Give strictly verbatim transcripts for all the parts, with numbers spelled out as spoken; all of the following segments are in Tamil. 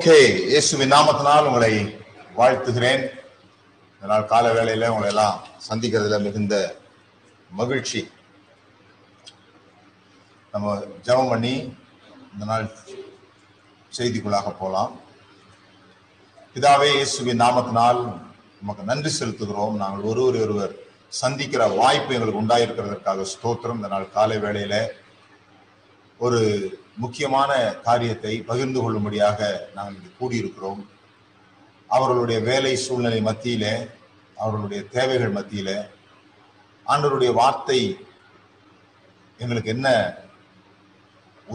ஓகே, இயேசுவின் நாமத்தினால் உங்களை வாழ்த்துகிறேன். இதனால் கால வேளையில் உங்களை எல்லாம் சந்திக்கிறதுல மிகுந்த மகிழ்ச்சி. நம்ம ஜெபம் பண்ணி இந்த நாள் செய்திக்குள்ளாக போகலாம். பிதாவே, இயேசுவின் நாமத்தினால் நமக்கு நன்றி செலுத்துகிறோம். நாங்கள் ஒருவர் ஒருவர் சந்திக்கிற வாய்ப்பு எங்களுக்கு உண்டாயிருக்கிறதற்காக ஸ்தோத்திரம். இந்த நாள் காலை வேளையில ஒரு முக்கியமான காரியத்தை பகிர்ந்து கொள்ளும்படியாக நாங்கள் இங்கு கூடியிருக்கிறோம். அவர்களுடைய வேலை சூழ்நிலை மத்தியில, அவர்களுடைய தேவைகள் மத்தியில ஆண்டவருடைய வார்த்தை எங்களுக்கு என்ன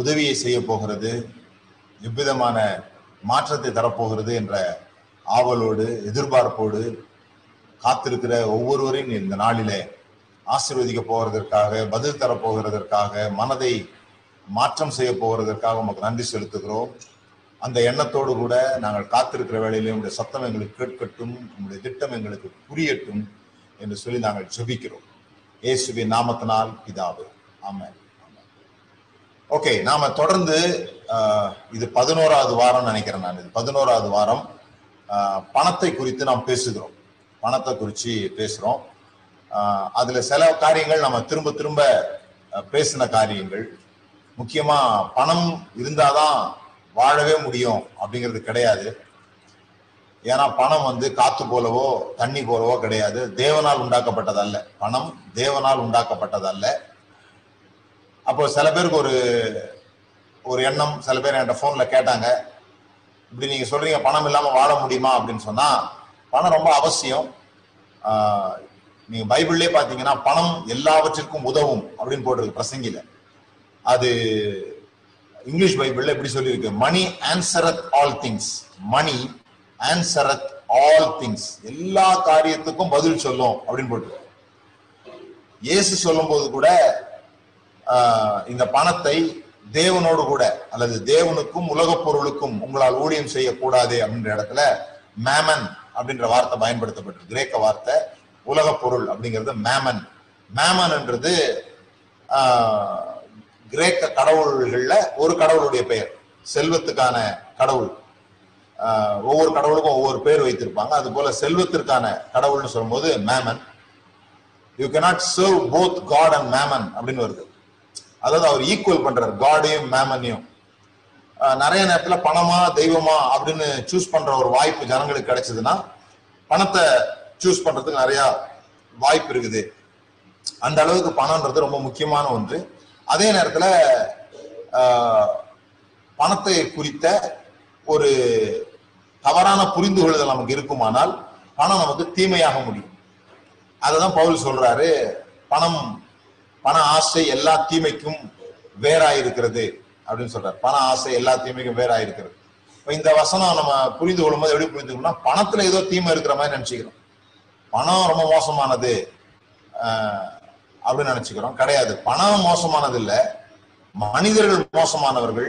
உதவியை செய்ய போகிறது, எவ்விதமான மாற்றத்தை தரப்போகிறது என்ற ஆவலோடு எதிர்பார்ப்போடு காத்திருக்கிற ஒவ்வொருவரையும் இந்த நாளில ஆசீர்வதிக்க போகிறதற்காக, பதில் தரப்போகிறதற்காக, மனதை மாற்றம் செய்ய போகிறதற்காக உமக்கு நன்றி செலுத்துகிறோம். அந்த எண்ணத்தோடு கூட நாங்கள் காத்திருக்கிற வேளையிலே உங்களுடைய சத்தம் எங்களுக்கு கேட்கட்டும், உங்களுடைய திட்டம் எங்களுக்கு புரியட்டும் என்று சொல்லி நாங்கள் ஜெபிக்கிறோம். இயேசுவின் நாமத்தினால் பிதாவே, ஆமென். ஓகே, நாம தொடர்ந்து இது பதினோராவது வாரம் நினைக்கிறேன் நான். இது பதினோராவது வாரம். பணத்தை குறித்து நாம் பேசுகிறோம். பணத்தை குறித்து பேசுகிறோம். அதுல சில காரியங்கள் நம்ம திரும்ப திரும்ப பேசின காரியங்கள். முக்கியமா பணம் இருந்தாதான் வாழவே முடியும் அப்படிங்கிறது கிடையாது. ஏன்னா பணம் வந்து காத்து போலவோ தண்ணி போலவோ கிடையாது. தேவனால் உண்டாக்கப்பட்டதல்ல பணம், தேவனால் உண்டாக்கப்பட்டதல்ல. அப்போ சில பேருக்கு ஒரு ஒரு எண்ணம், சில பேர் என்கிட்ட ஃபோன்ல கேட்டாங்க, இப்படி நீங்க சொல்றீங்க பணம் இல்லாம வாழ முடியுமா அப்படின்னு சொன்னா, பணம் ரொம்ப அவசியம். ஆஹ் நீங்க பைபிள்லயே பாத்தீங்கன்னா பணம் எல்லாவற்றிற்கும் உதவும் அப்படின்னு போட்டிருக்கு பிரசங்கில. அது இங்கிலீஷ் பைபிள்ல எப்படி சொல்லியிருக்கு, money answereth all things. Money answereth all things, எல்லா காரியத்துக்கும் பதில் சொல்லும் அப்படின்னு போட்டு. இயேசு சொல்லும் போது கூட இந்த பணத்தை தேவனோடு கூட, அல்லது தேவனுக்கும் உலக பொருளுக்கும் உங்களால் ஊழியம் செய்யக்கூடாது அப்படின்ற இடத்துல மேமன் அப்படின்ற வார்த்தை பயன்படுத்தப்பட்டிருக்கு. கிரேக்க வார்த்தை உலக பொருள் அப்படிங்கிறது மேமன். மேமன்ன்றது கிரேக்க கடவுள்கள்ல ஒரு கடவுளுடைய பெயர், செல்வத்துக்கான கடவுள். ஆஹ் ஒவ்வொரு கடவுளுக்கும் ஒவ்வொரு பெயர் வைத்திருப்பாங்க. அது போல செல்வத்திற்கான கடவுள்னு சொல்லும் போது mammon. You cannot serve both God and mammon அப்படின்னு வருது. அதாவது அவர் ஈக்குவல் பண்றார் காடையும் மேமனையும். நிறைய நேரத்துல பணமா தெய்வமா அப்படின்னு சூஸ் பண்ற ஒரு வாய்ப்பு ஜனங்களுக்கு கிடைச்சதுன்னா பணத்தை சூஸ் பண்றதுக்கு நிறைய வாய்ப்பு இருக்குது. அந்த அளவுக்கு பணம்ன்றது ரொம்ப முக்கியமான ஒன்று. அதே நேரத்துல பணத்தை குறித்த ஒரு தவறான புரிந்து கொள்ளுதல் நமக்கு இருக்குமானால் பணம் நமக்கு தீமையாக முடியும். அததான் பவுல் சொல்றாரு, பணம் பண ஆசை எல்லா தீமைக்கும் வேறாயிருக்கிறது அப்படின்னு சொல்றாரு. பண ஆசை எல்லா தீமைக்கும் வேறாயிருக்கிறது. இந்த வசனம் நம்ம புரிந்து கொள்ளும் போது எப்படி புரிந்துக்கணும்னா, பணத்துல ஏதோ தீமை இருக்கிற மாதிரி நினைச்சுக்கிறோம், பணம் ரொம்ப மோசமானது அப்படின்னு நினைச்சுக்கிறோம். கிடையாது, பணம் மோசமானது இல்லை, மனிதர்கள் மோசமானவர்கள்,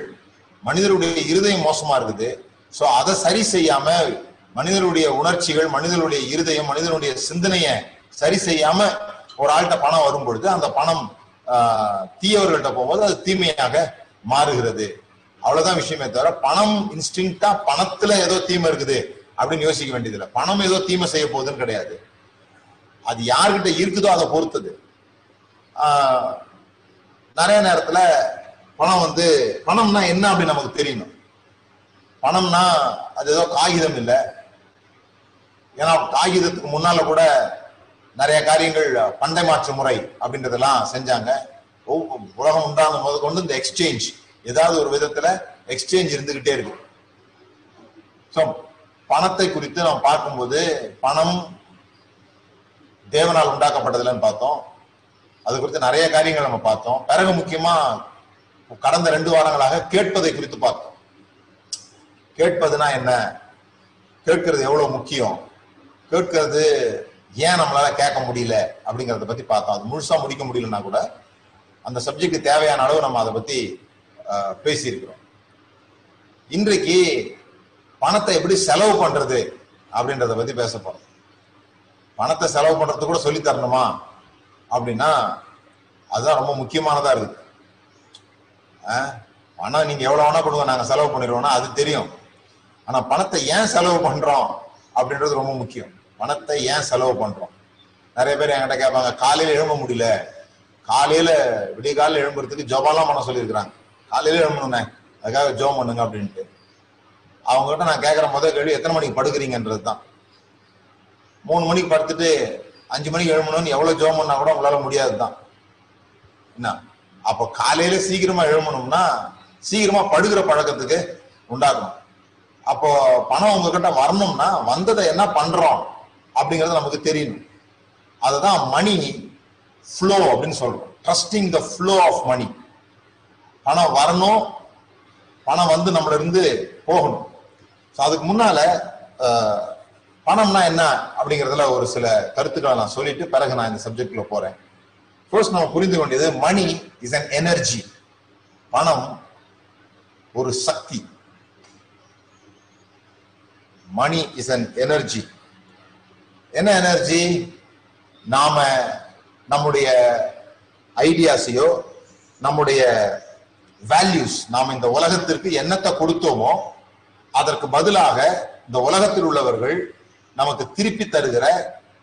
மனிதருடைய இருதயம் மோசமா இருக்குது. ஸோ அதை சரி செய்யாம மனிதனுடைய உணர்ச்சிகள், மனிதனுடைய இருதயம், மனிதனுடைய சிந்தனைய சரி செய்யாம ஒரு ஆள்கிட்ட பணம் வரும் பொழுது அந்த பணம் ஆஹ் தீயவர்கள்ட்ட போகும்போது அது தீமையாக மாறுகிறது. அவ்வளவுதான் விஷயமே தவிர பணம் இன்ஸ்டிங்டா பணத்துல ஏதோ தீமை இருக்குது அப்படின்னு யோசிக்க வேண்டியது இல்லை. பணம் ஏதோ தீமை செய்ய போகுதுன்னு கிடையாது. அது யார்கிட்ட இருக்குதோ அதை பொறுத்தது. நிறைய நேரத்துல பணம் வந்து பணம்னா என்ன அப்படின்னு நமக்கு தெரியணும். பணம்னா அது ஏதோ காகிதம் இல்லை. ஏன்னா காகிதத்துக்கு முன்னால கூட நிறைய காரியங்கள் பண்டை மாற்று முறை அப்படின்றதெல்லாம் செஞ்சாங்க. உலகம் உண்டான போது கொண்டு இந்த எக்ஸ்சேஞ்ச், ஏதாவது ஒரு விதத்துல எக்ஸ்சேஞ்ச் இருந்துகிட்டே இருக்கு. ஸோ பணத்தை குறித்து நம்ம பார்க்கும்போது பணம் தேவனால் உண்டாக்கப்பட்டதுலன்னு பார்த்தோம். அது குறித்து நிறைய காரியங்கள் நம்ம பார்த்தோம். பிறகு முக்கியமா கடந்த ரெண்டு வாரங்களாக கேட்பதை குறித்து பார்த்தோம். கேட்பதுனா என்ன, கேட்கறது எவ்வளவு முக்கியம், கேட்கறது ஏன் நம்மளால கேட்க முடியல அப்படிங்கிறத பத்தி பார்த்தோம். அது முழுசா முடிக்க முடியலன்னா கூட அந்த சப்ஜெக்ட் தேவையான அளவு நம்ம அதை பத்தி பேசியிருக்கிறோம். இன்றைக்கு பணத்தை எப்படி செலவு பண்றது அப்படின்றத பத்தி பேச போறோம். பணத்தை செலவு பண்றது கூட சொல்லி தரணுமா அப்படின்னா அதுதான் ரொம்ப முக்கியமானதா இருக்கு. ஆஹ் பணம் நீங்க எவ்வளவு வேணா கொடுங்க, நாங்க செலவு பண்ணிடுவோம்னா அது தெரியும். ஆனா பணத்தை ஏன் செலவு பண்றோம் அப்படின்றது ரொம்ப முக்கியம். பணத்தை ஏன் செலவு பண்றோம்? நிறைய பேர் என்கிட்ட கேட்பாங்க, காலையில எழும்ப முடியல, காலையில விடிய காலையில எழும்புறதுக்கு ஜோபாலாம் பண்ண சொல்லியிருக்கிறாங்க, காலையில எழும்பணுண்ணே அதுக்காக ஜோம் பண்ணுங்க அப்படின்ட்டு. அவங்ககிட்ட நான் கேட்குற முதல் கேள்வி எத்தனை மணிக்கு படுக்கிறீங்கன்றது தான். மூணு மணிக்கு படுத்துட்டு அஞ்சு மணிக்கு எழும்பணும்னு எவ்வளோ ஜோம் பண்ணா கூட உங்களால முடியாது தான். என்ன அப்போ காலையில சீக்கிரமா எழும்பணும்னா சீக்கிரமா படுகிற பழக்கத்துக்கு உண்டாக்கணும். அப்போ பணம் உங்ககிட்ட வரணும்னா வந்ததை என்ன பண்றோம் அப்படிங்கிறது நமக்கு தெரியணும். அதுதான் மணி ஃப்ளோ அப்படின்னு சொல்றோம். Trusting the flow of money. பணம் வரணும், பணம் வந்து நம்மள இருந்து போகணும். ஸோ அதுக்கு முன்னால பணம்னா என்ன அப்படிங்கிறதுல ஒரு சில கருத்துக்களை நான் சொல்லிட்டு பிறகு நான் இந்த சப்ஜெக்ட்ல போறேன். ஃபர்ஸ்ட் நம்ம புரிந்து கொண்டது, மணி இஸ் அன் எனர்ஜி. பணம் ஒரு சக்தி. Money is an energy. என்ன எனர்ஜி? நாம நம்முடைய ஐடியாஸையோ நம்முடைய வேல்யூஸ், நாம் இந்த உலகத்திற்கு என்னத்தை கொடுத்தோமோ அதற்கு பதிலாக இந்த உலகத்தில் உள்ளவர்கள் நமக்கு திருப்பி தருகிற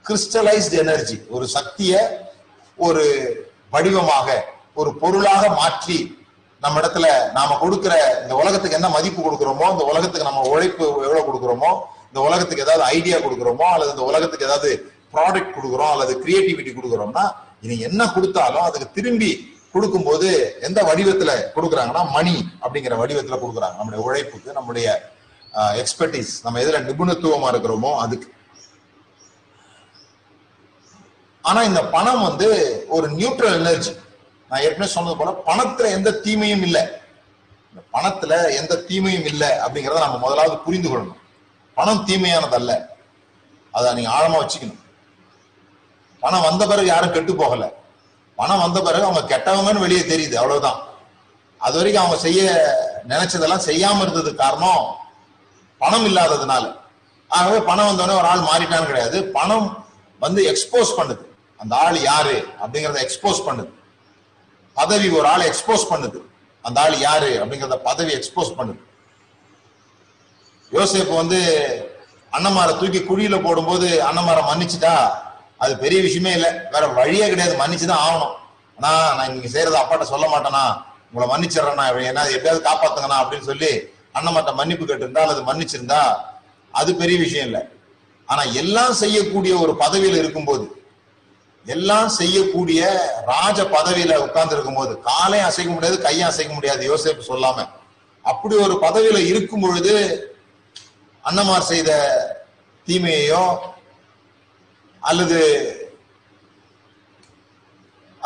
கிறிஸ்டலைஸ்டு எனர்ஜி, ஒரு சக்தியை ஒரு வடிவமாக ஒரு பொருளாக மாற்றி நம்ம இடத்துல நாம கொடுக்கிற, இந்த உலகத்துக்கு என்ன மதிப்பு கொடுக்குறோமோ, இந்த உலகத்துக்கு நம்ம உழைப்பு எவ்வளவு கொடுக்குறோமோ, இந்த உலகத்துக்கு ஏதாவது ஐடியா கொடுக்குறோமோ, அல்லது இந்த உலகத்துக்கு ஏதாவது ப்ராடக்ட் கொடுக்குறோம் அல்லது கிரியேட்டிவிட்டி கொடுக்குறோம்னா, இனி என்ன கொடுத்தாலும் அதுக்கு திரும்பி கொடுக்கும்போது எந்த வடிவத்துல கொடுக்குறாங்கன்னா மணி அப்படிங்கிற வடிவத்துல கொடுக்குறாங்க. நம்முடைய உழைப்புக்கு, நம்முடைய எக்ஸ்பர்டீஸ், நம்ம எதுல நிபுணத்துவமா இருக்கிறோமோ அதுக்கு. ஆனா இந்த பணம் வந்து ஒரு நியூட்ரல் எனர்ஜி. நான் ஏற்கனவே சொன்னது போல பணத்துல எந்த தீமையும் இல்லை, பணத்துல எந்த தீமையும் இல்லை அப்படிங்கிறத நம்ம முதலாவது புரிந்து கொள்ளணும். பணம் தீமையானது அல்ல, அதை நீங்க ஆழமா வச்சுக்கணும். பணம் வந்த பிறகு யாரும் கெட்டு போகல. பணம் வந்த பிறகு அவங்க கெட்டவங்கன்னு வெளியே தெரியுது, அவ்வளவுதான். அது வரைக்கும் அவங்க செய்ய நினைச்சதெல்லாம் செய்யாம இருந்தது காரணம் பணம் இல்லாததுனால. ஆகவே பணம் வந்தோடனே ஒரு ஆள் மாறிட்டான்னு கிடையாது. பணம் வந்து எக்ஸ்போஸ் பண்ணுது, அந்த ஆள் யாரு அப்படிங்கிறத எக்ஸ்போஸ் பண்ணுது. பதவி ஒரு ஆள் எக்ஸ்போஸ் பண்ணுது, அந்த ஆள் யாரு அப்படிங்கிறத பதவி எக்ஸ்போஸ் பண்ணுது. யோசேப்பு வந்து அன்னமாரை தூக்கி குழியில போடும்போது அன்னமாரை மன்னிச்சுட்டா அது பெரிய விஷயமே இல்லை, வேற வழியே கிடையாது, மன்னிச்சுதான் ஆகணும். ஆனா நான் இங்க செய்யறத அப்பாட்ட சொல்ல மாட்டேனா, உங்களை மன்னிச்சிடறேண்ணா, ஏன்னா எப்படியாவது காப்பாத்துங்கண்ணா அப்படின்னு சொல்லி அண்ணமாட்ட மன்னிப்பு கேட்டிருந்தா அல்லது மன்னிச்சிருந்தா அது பெரிய விஷயம் இல்லை. ஆனா எல்லாம் செய்யக்கூடிய ஒரு பதவியில இருக்கும்போது, எல்லாம் செய்யக்கூடிய ராஜ பதவியில உட்கார்ந்து இருக்கும்போது, காலையும் அசைக்க முடியாது கையும் அசைக்க முடியாது யோசேப்பு சொல்லாம, அப்படி ஒரு பதவியில இருக்கும் பொழுது அன்னமார் செய்த தீமையையோ அல்லது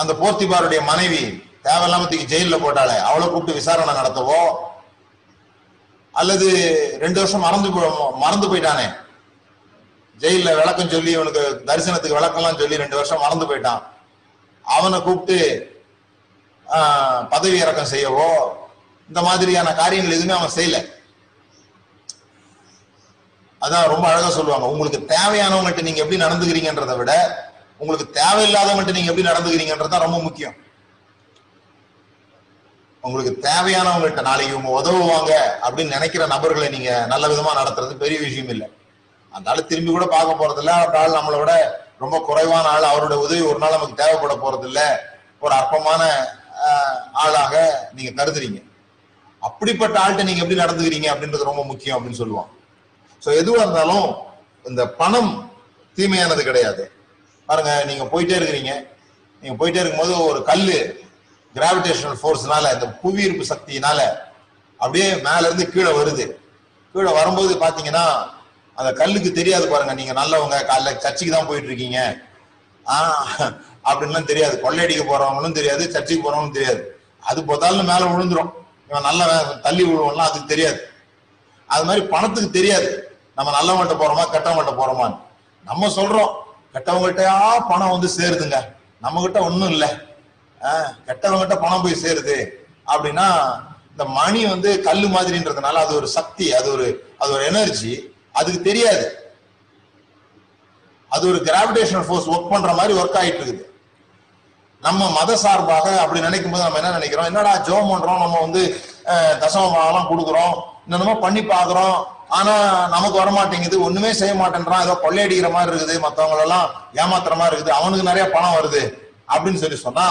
அந்த போர்த்திபாருடைய மனைவி தேவையில்லாம தூக்கி ஜெயில போட்டாலே அவளை கூப்பிட்டு விசாரணை நடத்தவோ, அல்லது ரெண்டு வருஷம் மறந்து மறந்து போயிட்டானே ஜெயில விளக்கம் சொல்லி, இவனுக்கு தரிசனத்துக்கு விளக்கம்லாம் சொல்லி ரெண்டு வருஷம் மறந்து போயிட்டான், அவனை கூப்பிட்டு ஆஹ் பதவி இறக்கம் செய்யவோ, இந்த மாதிரியான காரியங்கள் எதுவுமே அவன் செய்யல. அதான் ரொம்ப அழகா சொல்லுவாங்க, உங்களுக்கு தேவையானவங்கள்ட்ட நீங்க எப்படி நடந்துக்கிறீங்கன்றத விட உங்களுக்கு தேவையில்லாதவங்கள்ட்ட நீங்க எப்படி நடந்துக்கிறீங்கன்றதுதான் ரொம்ப முக்கியம். உங்களுக்கு தேவையானவங்கள்ட்ட, நாளைக்கு இவங்க உதவுவாங்க அப்படின்னு நினைக்கிற நபர்களை நீங்க நல்ல விதமா நடத்துறது பெரிய விஷயம் இல்லை. அதனால திரும்பி கூட பார்க்க போறது இல்லை. அந்த ஆள் நம்மளை விட ரொம்ப குறைவான ஆள், அவருடைய உதவி ஒரு நாள் நமக்கு தேவைப்பட போறது இல்லை, ஒரு அற்பமான ஆளாக நீங்க கருதுறீங்க. அப்படிப்பட்ட ஆள்கிட்ட நீங்க எப்படி நடந்துக்கிறீங்க அப்படின்றது ரொம்ப முக்கியம் அப்படின்னு சொல்லுவாங்க. ஸோ எதுவாக இருந்தாலும் இந்த பணம் தீமையானது கிடையாது. பாருங்க, நீங்க போயிட்டே இருக்கிறீங்க, நீங்க போயிட்டே இருக்கும்போது ஒரு கல் கிராவிடேஷனல் ஃபோர்ஸ்னால, இந்த புவியீர்ப்பு சக்தியினால அப்படியே மேல இருந்து கீழே வருது. கீழே வரும்போது பாத்தீங்கன்னா அந்த கல்லுக்கு தெரியாது, பாருங்க நீங்க நல்லவங்க காலைல சர்ச்சைக்கு தான் போயிட்டு இருக்கீங்க ஆஹ் அப்படின்லாம் தெரியாது, கொள்ளையடிக்க போறவங்களும் தெரியாது, சர்ச்சைக்கு போறவங்களும் தெரியாது. அது போதாலும் மேல விழுந்துரும், இவன் நல்லா தள்ளி விழுவோம்லாம் அதுக்கு தெரியாது. அது மாதிரி பணத்துக்கு தெரியாது நம்ம நல்லவங்கள்ட்ட போறோமா கெட்டவங்கள்ட்ட போறோமான்னு. நம்ம சொல்றோம் கெட்டவங்கள்ட்டயா பணம் வந்து சேருதுங்க, நம்ம கிட்ட ஒன்றும் இல்லை, ஆஹ் கெட்டவங்ககிட்ட பணம் போய் சேருது அப்படின்னா, இந்த மணி வந்து கல்லு மாதிரின்றதுனால அது ஒரு சக்தி, அது ஒரு அது ஒரு எனர்ஜி, அதுக்கு தெரியாது. அது ஒரு கிராவிடேஷனல் ஃபோர்ஸ் ஒர்க் பண்ற மாதிரி ஒர்க் ஆயிட்டு இருக்குது. நம்ம மத சார்பாக அப்படி நினைக்கும் போது நம்ம என்ன நினைக்கிறோம், என்னடா ஜோம் பண்றோம், நம்ம வந்து தசம பாகம்லாம் கொடுக்குறோம், என்னென்னமோ பண்ணி பாக்குறோம், ஆனா நமக்கு வரமாட்டேங்குது, ஒண்ணுமே செய்ய மாட்டேன்றான், ஏதோ கொள்ளையடிக்கிற மாதிரி இருக்குது, மற்றவங்களெல்லாம் ஏமாத்துற மாதிரி இருக்குது, அவனுக்கு நிறைய பணம் வருது அப்படின்னு சொல்லி சொன்னா,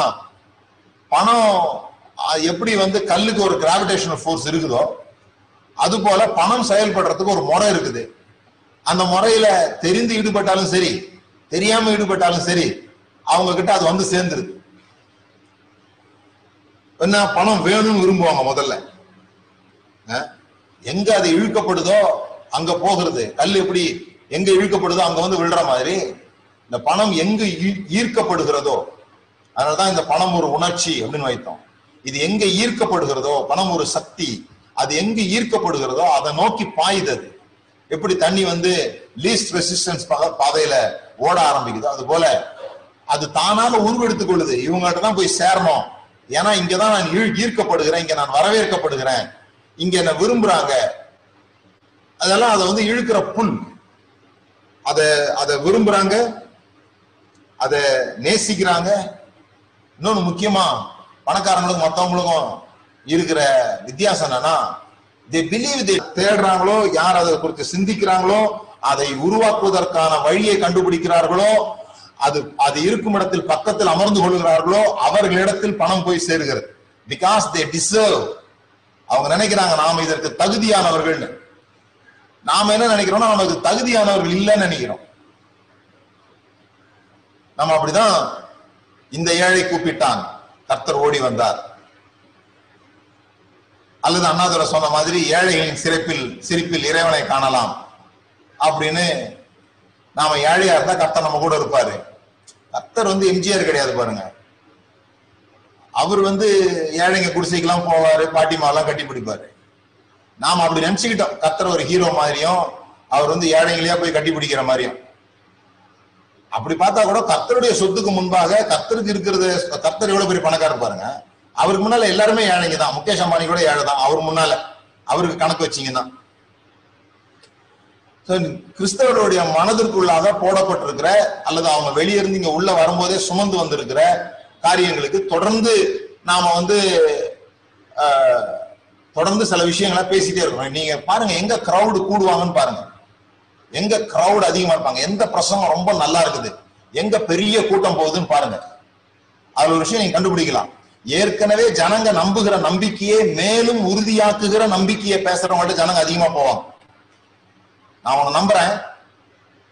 பணம் எப்படி வந்து கல்லுக்கு ஒரு கிராவிடேஷனல் ஃபோர்ஸ் இருக்குதோ அது போல பணம் செயல்படுறதுக்கு ஒரு முறை இருக்குது. அந்த முறையில தெரிந்து ஈடுபட்டாலும் சரி தெரியாம ஈடுபட்டாலும் சரி அவங்க கிட்ட அது வந்து சேர்ந்துருது. என்ன பணம் வேணும்னு விரும்புவாங்க முதல்ல, எங்க அது இழுக்கப்படுதோ அங்க போகிறது. கல் எப்படி எங்க இழுக்கப்படுதோ அங்க வந்து விழுற மாதிரி இந்த பணம் எங்க ஈர்க்கப்படுகிறதோ, அதனாலதான் இந்த பணம் ஒரு உணர்ச்சி அப்படின்னு வைத்தோம். இது எங்க ஈர்க்கப்படுகிறதோ, பணம் ஒரு சக்தி, அது எங்க ஈர்க்கப்படுகிறதோ அதை நோக்கி பாயுதது. எப்படி தண்ணி வந்து லீஸ்ட் ரெசிஸ்டன்ஸ் பாதையில ஓட ஆரம்பிக்குதோ அது போல அது தானால உருவெடுத்துக் கொள்ளுது. இவங்கள்ட்ட தான் போய் சேரணும், ஏன்னா இங்கதான் நான் ஈர்க்கப்படுகிறேன், இங்க நான் வரவேற்கப்படுகிறேன், இங்க என்ன விரும்புறாங்க, அதெல்லாம் அதை வந்து இழுக்கிற புல். அத அதை விரும்புறாங்க, அதை நேசிக்கிறாங்க. இன்னொன்று முக்கியமா பணக்காரங்களுக்கும் மற்றவங்களுக்கும் இருக்கிற வித்தியாசம் என்னன்னா, தி பிலீவ் தி தேடுறாங்களோ, யார் அதை குறித்து சிந்திக்கிறாங்களோ, அதை உருவாக்குவதற்கான வழியை கண்டுபிடிக்கிறார்களோ, அது அது இருக்கும் இடத்தில் பக்கத்தில் அமர்ந்து கொள்கிறார்களோ அவர்களிடத்தில் பணம் போய் சேர்கிறது. Because they deserve. அவங்க நினைக்கிறாங்க நாம இதற்கு தகுதியானவர்கள்னு. நாம என்ன நினைக்கிறோம்னா நமக்கு தகுதியானவர்கள் இல்லைன்னு நினைக்கிறோம். நம்ம அப்படிதான் இந்த ஏழை கூப்பிட்டான் கர்த்தர் ஓடி வந்தார், அல்லது அண்ணாதுரை சொன்ன மாதிரி ஏழைகளின் சிரிப்பில் சிரிப்பில் இறைவனை காணலாம் அப்படின்னு. நாம ஏழையா இருந்தா கர்த்தர் நம்ம கூட இருப்பாரு. கர்த்தர் வந்து எம்ஜிஆர் கிடையாது பாருங்க, அவர் வந்து ஏழைங்க குடிசைக்கெல்லாம் போவாரு, பாட்டிமாவெல்லாம் கட்டி பிடிப்பாரு. நாம அப்படி நினைச்சுக்கிட்டோம், கர்த்தர் ஒரு ஹீரோ மாதிரியும் அவர் வந்து ஏழைங்களையா போய் கட்டி பிடிக்கிற மாதிரியும். அப்படி பார்த்தா கூட கர்த்தருடைய சொத்துக்கு முன்பாக கர்த்தருக்கு இருக்கிறது, கர்த்தர் எவ்வளவு பெரிய பணக்காரர் பாருங்க, அவருக்கு முன்னால எல்லாருமே ஏழைங்க தான். முகேஷ் அம்பானி கூட ஏழை தான், அவர் முன்னால அவருக்கு கணக்கு வச்சிங்கன்னா. கிறிஸ்தவருடைய மனதிற்குள்ளாக போடப்பட்டிருக்கிற, அல்லது அவங்க வெளியிருந்து இங்க உள்ள வரும்போதே சுமந்து வந்திருக்கிற காரியங்களுக்கு தொடர்ந்து நாம வந்து தொடர்ந்து சில விஷயங்கள பேசிட்டே இருக்கோம். நீங்க பாருங்க எங்க கிரௌடு கூடுவாங்கன்னு பாருங்க, எங்க கிரௌடு அதிகமா இருப்பாங்க, எந்த பிரசங்கம் ரொம்ப நல்லா இருக்குது, எங்க பெரிய கூட்டம் போகுதுன்னு பாருங்க. அதுல ஒரு விஷயம் நீங்க கண்டுபிடிக்கலாம், ஏற்கனவே ஜனங்க நம்புகிற நம்பிக்கையே மேலும் உறுதியாக்குகிற நம்பிக்கையை பேசுறவங்கள்ட்ட ஜனங்க அதிகமா போவாங்க. நான் உன்னை நம்புறேன்,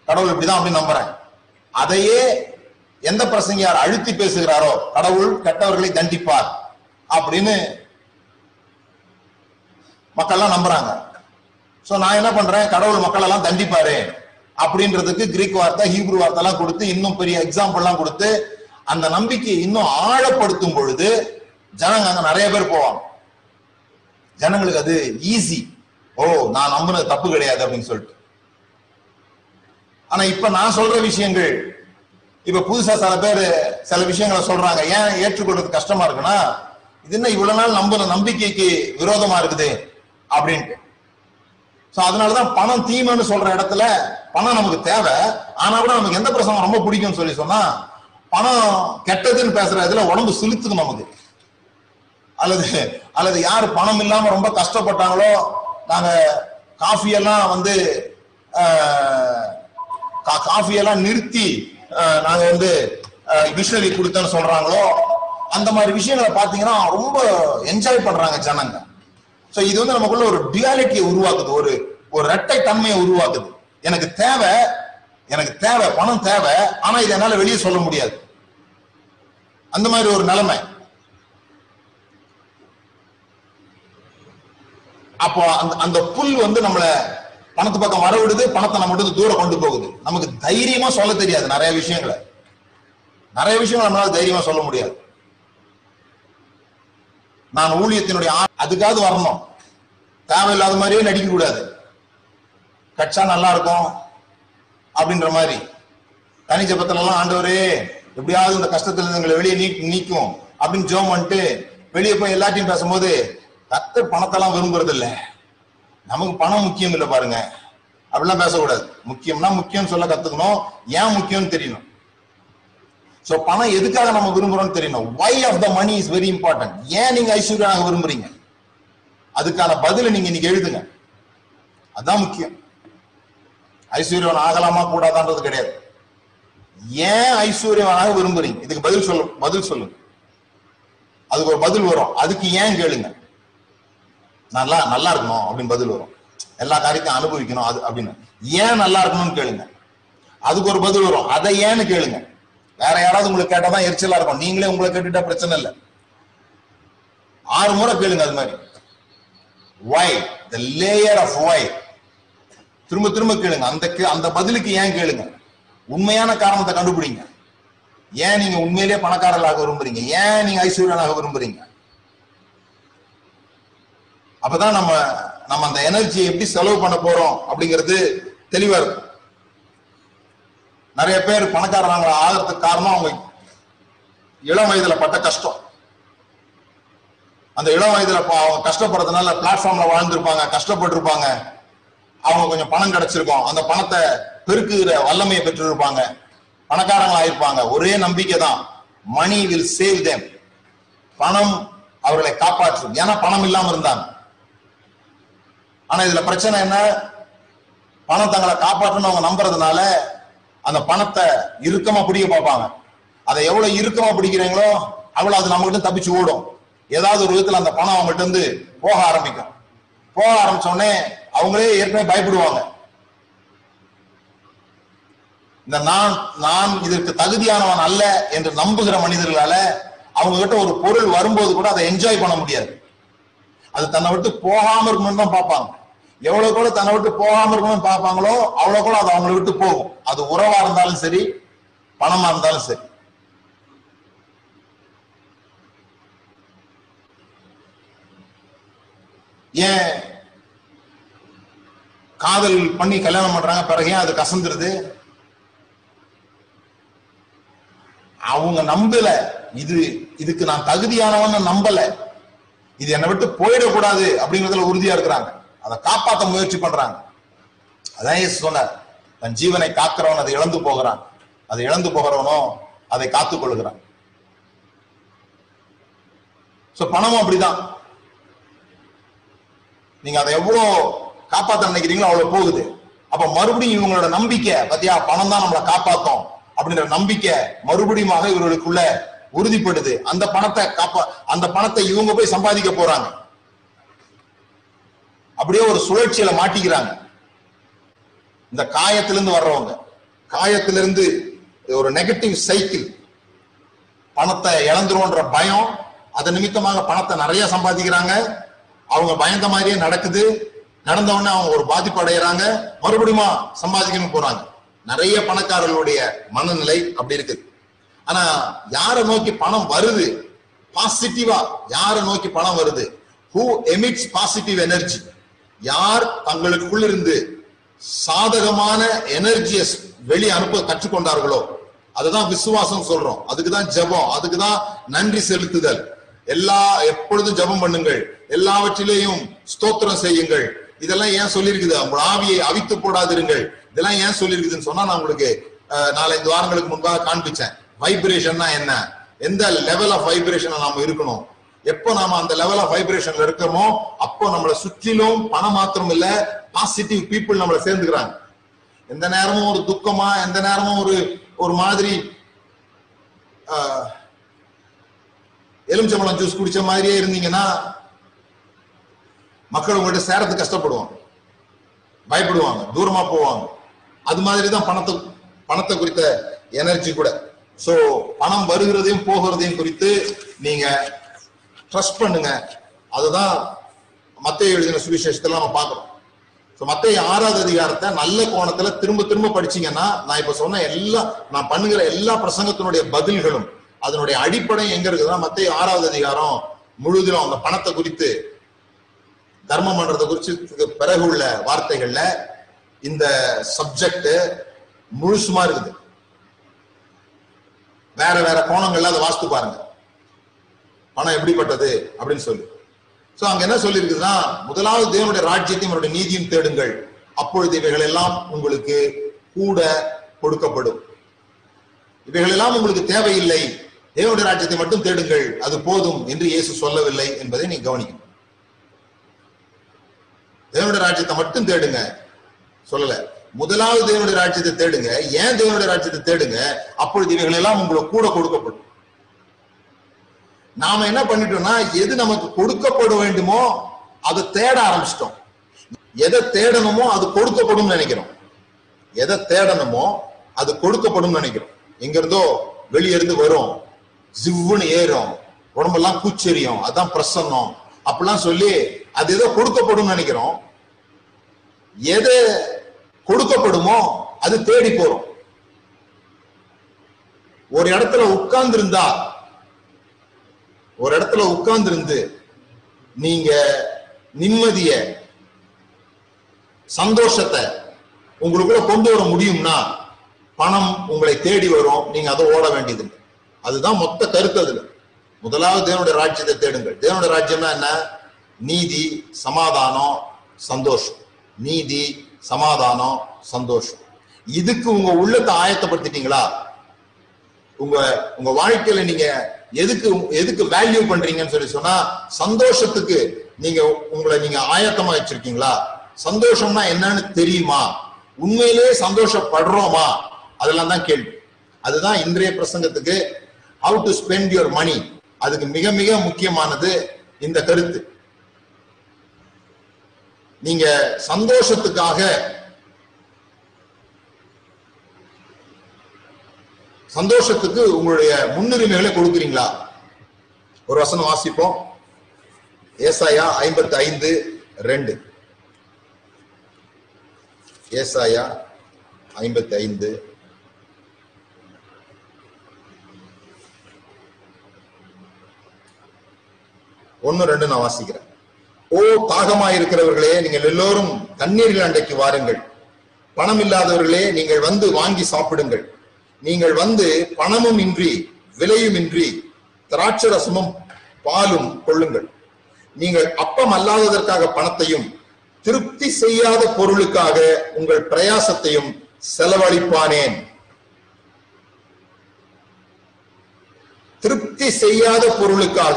கடவுள் இப்படிதான் அப்படின்னு நம்புறேன். அதையே எந்த பிரசங்கியார் அழுத்தி பேசுகிறாரோ, கடவுள் கெட்டவர்களை தண்டிப்பார் அப்படின்னு மக்கள்லாம் நம்புறாங்க. சோ நான் என்ன பண்றேன், கடவுள் மக்கள் எல்லாம் தண்டிப்பாரு அப்படின்றதுக்கு கிரீக் வார்த்தை ஹீப்ரு வார்த்தை எல்லாம் கொடுத்து இன்னும் பெரிய எக்ஸாம்பிள் எல்லாம் கொடுத்து அந்த நம்பிக்கையை இன்னும் ஆழப்படுத்தும் பொழுது ஜனங்க அங்க நிறைய பேர் போவாங்க. ஜனங்களுக்கு அது ஈஸி, ஓ நான் நம்புனது தப்பு கிடையாது அப்படின்னு சொல்லிட்டு. ஆனா இப்ப நான் சொல்ற விஷயங்கள் இப்ப புதுசா சில பேர் சில விஷயங்களை சொல்றாங்க, ஏன் ஏற்றுக்கொள்றது கஷ்டமா இருக்குன்னா இது என்ன இவ்வளவு நாள் நம்புற நம்பிக்கைக்கு விரோதமா இருக்குது அப்படின்ட்டு. சோ அதனாலதான் பணம் தீமைன்னு சொல்ற இடத்துல பணம் நமக்கு தேவை, ஆனா கூட நமக்கு எந்த பிரசங்கம் ரொம்ப பிடிக்கும்னு சொல்லி சொன்னா பணம் கெட்டதுன்னு பேசுற இதுல உடம்பு சிலுத்துக்கு நமக்கு. அல்லது அல்லது யாரு பணம் இல்லாம ரொம்ப கஷ்டப்பட்டாங்களோ, நாங்க காஃபியெல்லாம் வந்து காஃபியெல்லாம் நிறுத்தி நாங்க வந்து மிஷினரி கொடுத்தோன்னு சொல்றாங்களோ, அந்த மாதிரி விஷயங்களை பாத்தீங்கன்னா ரொம்ப என்ஜாய் பண்றாங்க ஜனங்க. சோ இது வந்து நமக்குள்ள ஒரு டியாலிட்டியை உருவாக்குது, ஒரு ஒரு இரட்டை தன்மையை உருவாக்குது. எனக்கு தேவை எனக்கு தேவை பணம் தேவை, ஆனா இதை என்னால வெளியே சொல்ல முடியாது, அந்த மாதிரி ஒரு நிலைமை. அப்போ அந்த அந்த புல் வந்து நம்மள பணத்து பக்கம் வரவிடுது, பணத்தை நம்ம வந்து தூரம் கொண்டு போகுது. நமக்கு தைரியமா சொல்ல தெரியாது, நிறைய விஷயங்களை நிறைய விஷயங்களை நம்மளால தைரியமா சொல்ல முடியாது. நான் ஊழியத்தினுடைய அதுக்காவது வரணும், தேவையில்லாத மாதிரியே நடிக்க கூடாது, கட்சா நல்லா இருக்கும் அப்படின்ற மாதிரி தனி ஜபத்துல எல்லாம் ஆண்டவரே எப்படியாவது இந்த கஷ்டத்துல இருந்து எங்களை வெளியே நீ நீக்கும் அப்படின்னு ஜோம் பண்ணிட்டு வெளியே போய் எல்லாத்தையும் பேசும்போது கர்த்தர் பணத்தெல்லாம் விரும்புறது இல்லை, நமக்கு பணம் முக்கியம் இல்லை பாருங்க அப்படிலாம் பேசக்கூடாது. முக்கியம்னா முக்கியம் சொல்ல கத்துக்கணும், ஏன் முக்கியம்னு தெரியணும். சோ பணம் எதுக்காக நம்ம விரும்புறோம்னு தெரியணும். Why of the money is very important. ஏன் நீங்க ஐஸ்வர்யாக விரும்புறீங்க அதுக்கான பதில நீங்க இன்னைக்கு எழுதுங்க. அதான் முக்கியம். ஐஸ்வர்யவன் ஆகலாமா கூடாதான்றது கிடையாது. ஏன் ஐஸ்வர்யவனாக விரும்புறீங்க? இதுக்கு பதில் சொல்ல பதில் சொல்லுங்க. அதுக்கு ஒரு பதில் வரும். அதுக்கு ஏன் கேளுங்க. நல்லா நல்லா இருக்கணும் அப்படின்னு பதில் வரும். எல்லா காரியத்தையும் அனுபவிக்கணும் அது அப்படின்னு. ஏன் நல்லா இருக்கணும்னு கேளுங்க. அதுக்கு ஒரு பதில் வரும். அதை ஏன்னு கேளுங்க. வேற யாராவது உங்களுக்கு கேட்டாதான் எரிச்சலா இருக்கும். நீங்களே உங்களை கேட்டுட்டா பிரச்சனை இல்லை. ஆறு முறை கேளுங்க. அது மாதிரி why, the layer of why, திரும்ப திரும்ப கேளுங்க. அந்த அந்த பதிலுக்கு ஏன் கேளுங்க. உண்மையான காரணத்தை கண்டுபிடிங்க. ஏன் நீங்க உண்மையிலே பணக்காரர்களாக விரும்புறீங்க? ஏன் நீங்க ஐஸ்வர்யனாக விரும்புறீங்க? அப்பதான் நம்ம நம்ம அந்த எனர்ஜியை எப்படி செலவு பண்ண போறோம் அப்படிங்கிறது தெளிவா இருக்கும். நிறைய பேர் பணக்காரனாங்க ஆகிறதுக்கு காரணம் அவங்க இளம் வயதுல பட்ட கஷ்டம். அந்த இளம் வயதுல அவங்க கஷ்டப்படுறதுனால பிளாட்ஃபார்ம்ல வாழ்ந்துருப்பாங்க, கஷ்டப்பட்டிருப்பாங்க. அவங்க கொஞ்சம் பணம் கிடைச்சிருக்கும். அந்த பணத்தை பெருக்குகிற வல்லமையை பெற்றிருப்பாங்க. பணக்காரங்களா இருப்பாங்க. ஒரே நம்பிக்கை தான், மணி வில் சேவ் தேம். பணம் அவர்களை காப்பாற்றும். ஏன்னா பணம் இல்லாம இருந்தாங்க. ஆனா இதுல பிரச்சனை என்ன? பணம் தங்களை காப்பாற்றணும் அவங்க நம்புறதுனால அந்த பணத்தை இறுக்கமா பிடிக்க பார்ப்பாங்க. அதை எவ்வளவு இறுக்கமா பிடிக்கிறீங்களோ அவ்வளவு அது நம்மகிட்ட தப்பிச்சு ஓடும். ஏதாவது ஒரு விதத்துல அந்த பணம் அவங்ககிட்ட இருந்து போக ஆரம்பிக்கும். போக ஆரம்பிச்சோடனே அவங்களே ஏற்கனவே பயப்படுவாங்க. இந்த நான் நான் இதற்கு தகுதியானவன் அல்ல என்று நம்புகிற மனிதர்களால அவங்க கிட்ட ஒரு பொருள் வரும்போது கூட அதை என்ஜாய் பண்ண முடியாது. அது தன்னை விட்டு போகாம இருக்கணும்னு தான் பார்ப்பாங்க. எவ்வளவு கூட தன்னை விட்டு போகாம இருக்கணும்னு பார்ப்பாங்களோ அவ்வளவு கூட அது அவங்களை விட்டு போகும். அது உறவா இருந்தாலும் சரி, பணமா இருந்தாலும் சரி. ஏன் காதல் பண்ணி கல்யாணம் பண்றாங்க, பிறகு ஏன் அது கசந்துருது? அவங்க நம்பல, இது இதுக்கு நான் தகுதியானவன் நம்பல, இது என்னை விட்டு போயிடக்கூடாது அப்படிங்கிறதுல உறுதியா இருக்கிறாங்க. அதை காப்பாற்ற முயற்சி பண்றாங்க. அதான் இயேசு சொன்னார், தன் ஜீவனை காக்கிறவன் அதை இழந்து போகிறான், அதை இழந்து போகிறவனோ அதை காத்து கொள்கிறான். சோ பணமும் அப்படிதான். நீங்க அதை எவ்வளவு காப்பாற்ற நினைக்கிறீங்களோ அவ்வளவு போகுது. அப்ப மறுபடியும் இவங்களோட நம்பிக்கை பத்தியா, பணம் தான் நம்மளை காப்பாற்றும் அப்படின்ற நம்பிக்கை மறுபடியும் இவர்களுக்குள்ள உறுதிப்படுது. அந்த பணத்தை காப்பா அந்த பணத்தை இவங்க போய் சம்பாதிக்க போறாங்க. அப்படியே ஒரு சுழற்சியில மாட்டிக்கிறாங்க. இந்த காயத்திலிருந்து வர்றவங்க, காயத்திலிருந்து ஒரு நெகட்டிவ் சைக்கிள். பணத்தை இழந்துருவோன்ற பயம், அதன் நிமித்தமாக பணத்தை நிறைய சம்பாதிக்கிறாங்க. அவங்க பயந்த மாதிரியே நடக்குது. நடந்த உடனே அவங்க ஒரு பாதிப்பு அடைகிறாங்க. மறுபடியும் சம்பாதிக்கணும் போறாங்க. நிறைய பணக்காரர்களுடைய மனநிலை அப்படி இருக்குது. ஆனா யாரை நோக்கி பணம் வருது? பாசிட்டிவா யாரை நோக்கி பணம் வருது? Who emits positive energy. யார் தங்களுக்குள்ளிருந்து சாதகமான எனர்ஜியை வெளியே அனுப்ப கற்றுக்கொண்டார்களோ அதுதான் விசுவாசம் சொல்றோம். அதுக்குதான் ஜபம், அதுக்குதான் நன்றி செலுத்துதல். எல்லா எப்பொழுதும் ஜபம் பண்ணுங்கள், எல்லாவற்றிலேயும் ஸ்தோத்திரம் செய்யுங்கள். இதெல்லாம் ஏன் சொல்லியிருக்குது? உங்க ஆவியை அவித்து போடாதிருங்கள். இதெல்லாம் ஏன் சொல்லியிருக்குதுன்னு சொன்னா நான் உங்களுக்கு நாலஞ்சு வாரங்களுக்கு முன்பாக காண்பிச்சேன். வைப்ரேஷன்னா என்ன, எந்த லெவல் ஆஃப் வைப்ரேஷன் நாம இருக்கணும். எப்போ நாம அந்த லெவல் ஆஃப் வைப்ரேஷன்ல இருக்கோமோ அப்போ நம்மளை சுற்றிலும் பணம் மாத்திரம் இல்ல, பாசிட்டிவ் பீப்புள் நம்மளை சேர்ந்துக்கிறாங்க. எந்த நேரமும் ஒரு துக்கமா, எந்த நேரமும் ஒரு ஒரு மாதிரி எலுமிச்சம்பழம் ஜூஸ் குடிச்ச மாதிரியே இருந்தீங்கன்னா மக்கள் உங்கள்கிட்ட சேரத்து கஷ்டப்படுவாங்க, பயப்படுவாங்க, தூரமா போவாங்க. அது மாதிரிதான் பணத்தை பணத்தை குறித்த எனர்ஜி கூட. சோ பணம் வருகிறதையும் போகிறதையும் குறித்து நீங்க ட்ரஸ்ட் பண்ணுங்க. அதுதான் மத்தேயு எழுதின சுவிசேஷத்துல நம்ம பார்க்கிறோம். சோ மத்தேயு ஆறாவது அதிகாரத்தை நல்ல கோணத்துல திரும்ப திரும்ப படிச்சீங்கன்னா, நான் இப்ப சொன்ன எல்லா நான் பண்ணுகிற எல்லா பிரசங்கத்தினுடைய பதில்களும் அதனுடைய அடிப்படை எங்க இருக்குதுன்னா மத்தேயு ஆறாவது அதிகாரம் முழுதிலும் அந்த பணத்தை குறித்து, தர்மம் பண்றதை குறித்து பிறகு உள்ள வார்த்தைகள்ல இந்த சப்ஜெக்ட் முழுசுமா இருக்குது. வேற வேற கோணங்கள்ல அதை வாசித்து பாருங்க, பணம் எப்படிப்பட்டது அப்படின்னு சொல்லி. சோ அங்க என்ன சொல்லி இருக்குதுன்னா, முதலாவது தேவனுடைய ராஜ்யத்தையும் அவருடைய நீதியும் தேடுங்கள், அப்பொழுது இவைகள் எல்லாம் உங்களுக்கு கூட கொடுக்கப்படும். இவைகள் எல்லாம் உங்களுக்கு தேவையில்லை, தேவனுடைய ராஜ்யத்தை மட்டும் தேடுங்கள் அது போதும் என்று இயேசு சொல்லவில்லை என்பதை நீ கவனிக்கும். தேவனுடைய ராஜ்யத்தை மட்டும் தேடுங்க சொல்லல. முதலாவது தேவனுடைய ராஜ்யத்தை தேடுங்க. ஏன் தேவனுடைய ராஜ்யத்தை தேடுங்க? அப்பொழுது இவைகள் எல்லாம் உங்களுக்கு கூட கொடுக்கப்படும். நாம என்ன பண்ணிட்டோம்னா, எது நமக்கு கொடுக்கப்பட வேண்டுமோ அதை தேட ஆரம்பிச்சிட்டோம். எதை தேடணுமோ அது கொடுக்கப்படும் நினைக்கிறோம். எதை தேடணுமோ அது கொடுக்கப்படும் நினைக்கிறோம். எங்க இருந்தோ வெளியே இருந்து வரும், ஜிவ்வுன்னு ஏறும், உடம்பெல்லாம் பூச்செறியும், அதான் பிரசன்னம் அப்படிலாம் சொல்லி அது ஏதோ கொடுக்கப்படும் நினைக்கிறோம். எது கொடுக்கப்படுமோ அது தேடி போறோம். ஒரு இடத்துல உட்கார்ந்து இருந்தா ஒரு இடத்துல உட்கார்ந்து இருந்து நீங்க நிம்மதிய சந்தோஷத்தை உங்களுக்குள்ள கொண்டு வர முடியும்னா பணம் உங்களை தேடி வரும். நீங்க அதை ஓட வேண்டியது. அதுதான் மொத்த கருத்து. அதுல முதலாவது தேவனுடைய ராஜ்யத்தை தேடுங்கள். தேவனுடைய ராஜ்யம்னா என்ன? நீதி, சமாதானம், சந்தோஷம். நீதி, சமாதானம், சந்தோஷம். இதுக்கு உங்க உள்ளத்தை ஆயத்தப்படுத்திட்டீங்களா? உங்க உங்க வாழ்க்கையில நீங்க எதுக்கு எதுக்கு வேல்யூ பண்றீங்கன்னு சொல்லி சொன்னா, சந்தோஷத்துக்கு நீங்க உங்களை நீங்க ஆயத்தமா வச்சிருக்கீங்களா? சந்தோஷம்னா என்னன்னு தெரியுமா? உண்மையிலேயே சந்தோஷப்படுறோமா? அதெல்லாம் தான் கேள்வி. அதுதான் இன்றைய பிரசங்கத்துக்கு how to spend your money. அதுக்கு மிக மிக முக்கியமானது இந்த கருத்து. நீங்க சந்தோஷத்துக்காக சந்தோஷத்துக்கு உங்களுடைய முன்னுரிமைகளை கொடுக்குறீங்களா? ஒரு வசனம் வாசிப்போம். ஏசாயா ஐம்பத்தி ஐந்து ரெண்டு. ஏசாயா ஐம்பத்தி ஐந்து ஒன்னு ரெண்டு நான் வாசிக்கிறேன். ஓ தாகமாய் இருக்கிறவர்களே, நீங்கள் எல்லோரும் தண்ணீர்கள் அண்டைக்கு வாருங்கள். பணம் இல்லாதவர்களே, நீங்கள் வந்து வாங்கி சாப்பிடுங்கள். நீங்கள் வந்து பணமும் இன்றி விலையும் இன்றி திராட்சரசமும் பாலும் கொள்ளுங்கள். நீங்கள் அப்பம் அல்லாததற்காக பணத்தையும் திருப்தி செய்யாத பொருளுக்காக உங்கள் பிரயாசத்தையும் செலவழிப்பானேன். திருப்தி செய்யாத பொருளுக்காக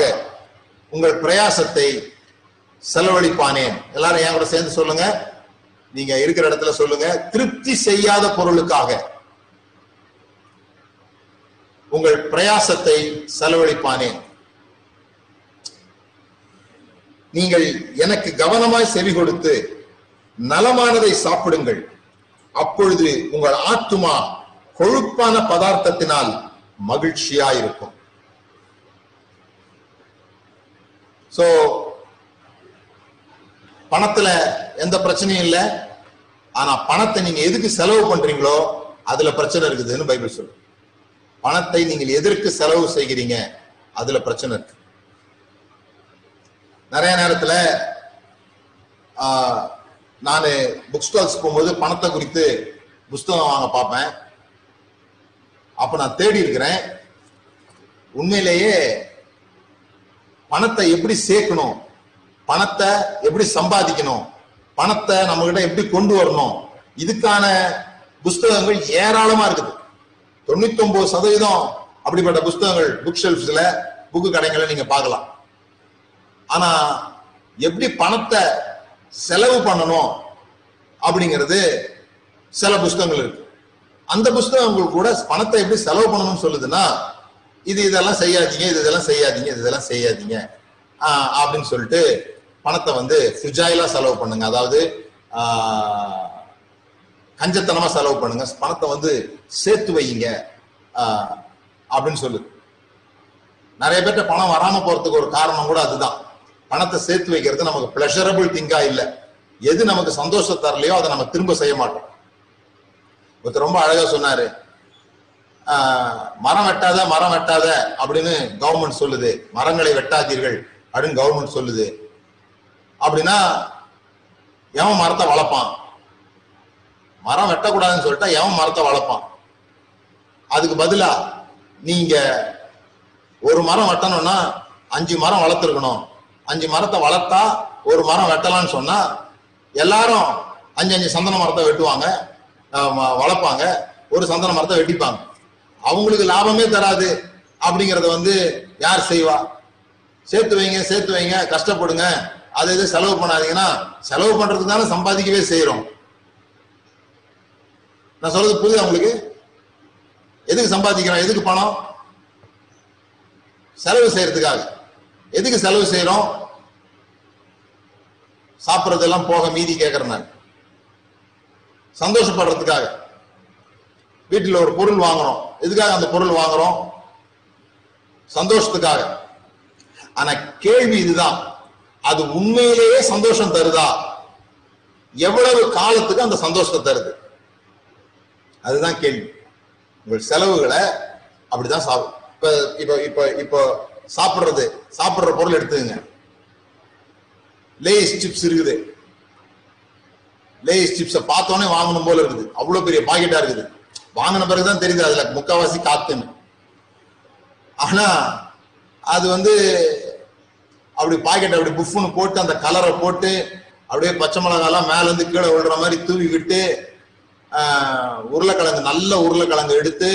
உங்கள் பிரயாசத்தை செலவழிப்பானேன். எல்லாரும் என் கூட சேர்ந்து சொல்லுங்க. நீங்க இருக்கிற இடத்துல சொல்லுங்க. திருப்தி செய்யாத பொருளுக்காக உங்கள் பிரயாசத்தை செலவழிப்பானேன். நீங்கள் எனக்கு கவனமாய் செவி கொடுத்து நலமானதை சாப்பிடுங்கள். அப்பொழுது உங்கள் ஆத்துமா கொழுப்பான பதார்த்தத்தினால் மகிழ்ச்சியாயிருக்கும். சோ பணத்துல எந்த பிரச்சனையும் இல்லை. ஆனா பணத்தை நீங்க எதுக்கு செலவு பண்றீங்களோ அதுல பிரச்சனை இருக்குதுன்னு பைபிள் சொல்லு. பணத்தை நீங்கள் எதற்கு செலவு செய்கிறீங்க அதுல பிரச்சனை இருக்கு. நிறைய நேரத்துல ஆஹ் நான் புக் ஸ்டால்ஸ் போகும்போது பணத்தை குறித்து புஸ்தகம் வாங்க பார்ப்பேன். அப்ப நான் தேடி இருக்கிறேன். உண்மையிலேயே பணத்தை எப்படி சேர்க்கணும், பணத்தை எப்படி சம்பாதிக்கணும், பணத்தை நம்ம கிட்ட எப்படி கொண்டு வரணும், இதுக்கான புஸ்தகங்கள் ஏராளமா இருக்குது. தொண்ணூத்தி ஒன்பது சதவீதம் அப்படிப்பட்ட புஸ்தகங்கள் புக் ஷெல்ஃப்ஸ்ல புக்கு கடைகள்ல நீங்க பார்க்கலாம். ஆனா எப்படி பணத்தை செலவு பண்ணணும் அப்படிங்கிறது சில புஸ்தகங்கள் இருக்கு. அந்த புஸ்தகங்கள் கூட பணத்தை எப்படி செலவு பண்ணணும்னு சொல்லுதுன்னா, இது இதெல்லாம் செய்யாதீங்க, இது இதெல்லாம் செய்யாதீங்க, இது இதெல்லாம் செய்யாதீங்க ஆஹ் அப்படின்னு சொல்லிட்டு பணத்தை வந்து ஃபிஜாயிலா செலவு பண்ணுங்க. அதாவது ஆஹ் கஞ்சத்தனமா செலவு பண்ணுங்க, பணத்தை வந்து சேர்த்து வையுங்க ஆஹ் அப்படின்னு சொல்லுது. நிறைய பேர்ட்ட பணம் வராம போறதுக்கு ஒரு காரணம் கூட அதுதான். பணத்தை சேர்த்து வைக்கிறது நமக்கு பிளஷரபிள் திங்கா இல்லை. எது நமக்கு சந்தோஷம் தரலையோ அதை நம்ம திரும்ப செய்ய மாட்டோம். ஒருத்தர் ரொம்ப அழகா சொன்னாரு, மரம் வெட்டாத மரம் வெட்டாத அப்படின்னு கவர்மெண்ட் சொல்லுது, மரங்களை வெட்டாதீர்கள் அப்படின்னு கவர்மெண்ட் சொல்லுது. அப்படின்னா எவன் மரத்தை வளர்ப்பான்? மரம் வெட்டக்கூடாதுன்னு சொல்லிட்டா எவன் மரத்தை வளர்ப்பான்? அதுக்கு பதிலா நீங்க ஒரு மரம் வெட்டணும்னா அஞ்சு மரம் வளர்த்துருக்கணும். அஞ்சு மரத்தை வளர்த்தா ஒரு மரம் வெட்டலாம்னு சொன்னா எல்லாரும் அஞ்சு அஞ்சு சந்தன மரத்தை வெட்டுவாங்க, வளர்ப்பாங்க, ஒரு சந்தன மரத்தை வெட்டிப்பாங்க. அவங்களுக்கு லாபமே தராது. அப்படிங்கறத வந்து யார் செய்வா? சேர்த்து வைங்க, சேர்த்து வைங்க, கஷ்டப்படுங்க அதை இதை செலவு பண்ணாதீங்கன்னா செலவு பண்றதுனால சம்பாதிக்கவே செய்யறோம். நான் சொல்றது புரியுது உங்களுக்கு? எதுக்கு சம்பாதிக்கிறோம்? எதுக்கு பணம்? செலவு செய்யறதுக்காக. எதுக்கு செலவு செய்யறோம்? சாப்பிட்றதெல்லாம் போக மீதி கேட்கறேன் நான், சந்தோஷப்படுறதுக்காக. வீட்டில் ஒரு பொருள் வாங்குறோம், எதுக்காக அந்த பொருள் வாங்குறோம்? சந்தோஷத்துக்காக. ஆனா கேள்வி இதுதான், அது உண்மையிலேயே சந்தோஷம் தருதா? எவ்வளவு காலத்துக்கு அந்த சந்தோஷத்தை தருது? அதுதான் கேள்வி. உங்கள் செலவுகளை அப்படிதான் சாப்பிடும். இப்ப இப்ப இப்ப இப்போ சாப்பிட்றது, சாப்பிட்ற பொருள் எடுத்துங்க. லேஸ் சிப்ஸ் இருக்குது, லேஸ் சிப்ஸை பார்த்தோன்னே வாங்கணும் போல இருக்குது, அவ்வளவு பெரிய பாக்கெட்டா இருக்குது. வாங்கின பிறகுதான் தெரியுது அதுல முக்காவாசி காத்துன்னு. ஆனா அது வந்து அப்படி பாக்கெட் அப்படி புஃப்னு போட்டு அந்த கலரை போட்டு அப்படியே பச்சை மிளகாலாம் மேல இருந்து கீழே விழுற மாதிரி தூவி விட்டு, உருளைக்கிழங்கு நல்ல உருளைக்கிழங்கு எடுத்து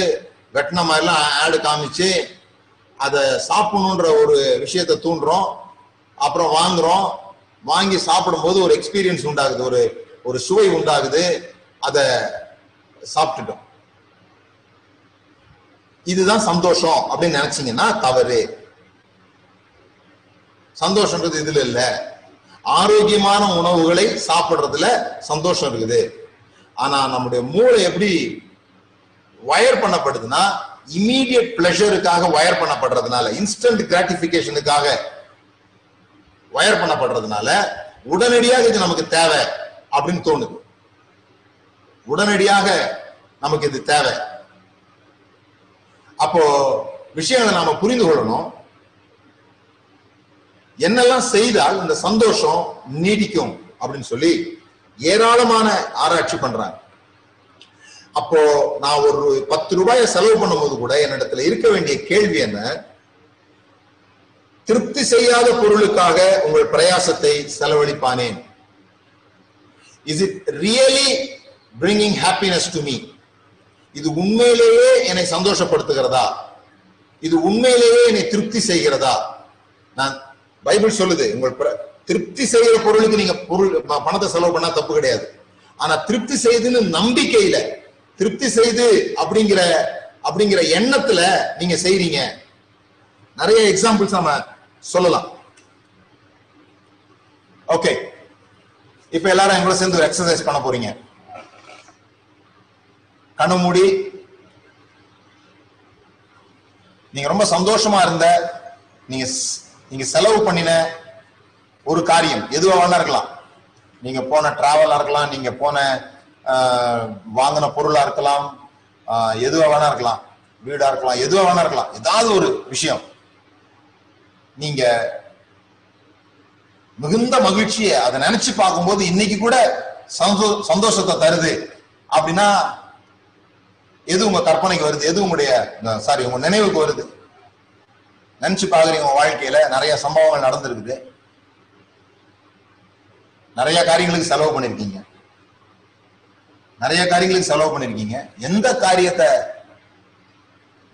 வெட்டின மாதிரிலாம் ஆடு காமிச்சு அதை சாப்பிடணுன்ற ஒரு விஷயத்த தூண்டுறோம். அப்புறம் வாங்குறோம், வாங்கி சாப்பிடும்போது ஒரு எக்ஸ்பீரியன்ஸ் உண்டாகுது, ஒரு ஒரு சுவை உண்டாகுது, அதை சாப்பிட்டுட்டோம். இதுதான் சந்தோஷம் அப்படின்னு நினைச்சீங்கன்னா தவறு. சந்தோஷம்ன்றது இதுல இல்ல. ஆரோக்கியமான உணவுகளை சாப்பிடுறதுல சந்தோஷம் இருக்குது. ஆனா நம்முடைய மூளை எப்படி வயர் பண்ணப்படுதுன்னா, இமீடியட் பிளஷருக்காக வயர் பண்ணப்படுறதுனால, இன்ஸ்டன்ட் கிராட்டிபிகேஷனுக்காக வயர் பண்ணப்படுறதுனால உடனடியாக இது நமக்கு தேவை அப்படின்னு தோணுது. உடனடியாக நமக்கு இது தேவை. அப்போ விஷயங்களை நாம புரிந்து கொள்ளணும். என்னெல்லாம் செய்தால் இந்த சந்தோஷம் நீடிக்கும் அப்படின்னு சொல்லி ஏராளமான ஆராய்ச்சி பண்றாங்க. அப்போ நான் ஒரு பத்து ரூபாயை செலவு பண்ணும்போது கூட என்னிடத்துல இருக்க வேண்டிய கேள்வி என்ன? திருப்தி செய்யாத பொருளுக்காக உங்கள் பிரயாசத்தை செலவழிப்பானேன்? Is it really bringing happiness to me? இது உண்மையிலேயே என்னை சந்தோஷப்படுத்துகிறதா? இது உண்மையிலேயே என்னை திருப்தி செய்கிறதா? நான் பைபிள் சொல்லுது, உங்கள் திருப்தி செய்கிற பொருளுக்கு நீங்க பொருள் பணத்தை செலவு பண்ணா தப்பு கிடையாது. ஆனா திருப்தி செய்துன்னு நம்பிக்கையில, திருப்தி செய்து அப்படிங்கிற அப்படிங்கிற எண்ணத்துல நீங்க செய்றீங்க. நிறைய எக்ஸாம்பிள்ஸ் நாம சொல்லலாம். ஓகே, இப்ப எல்லாரும் எங்களோட சேர்ந்து ஒரு எக்ஸசைஸ் பண்ண போறீங்க. கண்ணு மூடி, நீங்க ரொம்ப சந்தோஷமா இருந்த, நீங்க நீங்க செலவு பண்ணின ஒரு காரியம் எதுவா வேணா இருக்கலாம். நீங்க போன டிராவலா இருக்கலாம், நீங்க போன வாங்கின பொருளா இருக்கலாம், எதுவா வேணா இருக்கலாம், வீடா இருக்கலாம், எதுவா வேணா இருக்கலாம். ஏதாவது ஒரு விஷயம் நீங்க மிகுந்த மகிழ்ச்சியை அதை நினைச்சு பார்க்கும்போது இன்னைக்கு கூட சந்தோ சந்தோஷத்தை தருது அப்படின்னா எது உங்க கற்பனைக்கு வருது? எது உங்களுடைய சாரி உங்க நினைவுக்கு வருது? நினைச்சு பாக்குறீங்க. உங்க வாழ்க்கையில நிறைய சம்பவங்கள் நடந்திருக்குது, நிறைய காரியங்களுக்கு செலவு பண்ணிருக்கீங்க, நிறைய காரியங்களுக்கு செலவு பண்ணிருக்கீங்க. எந்த காரியத்தை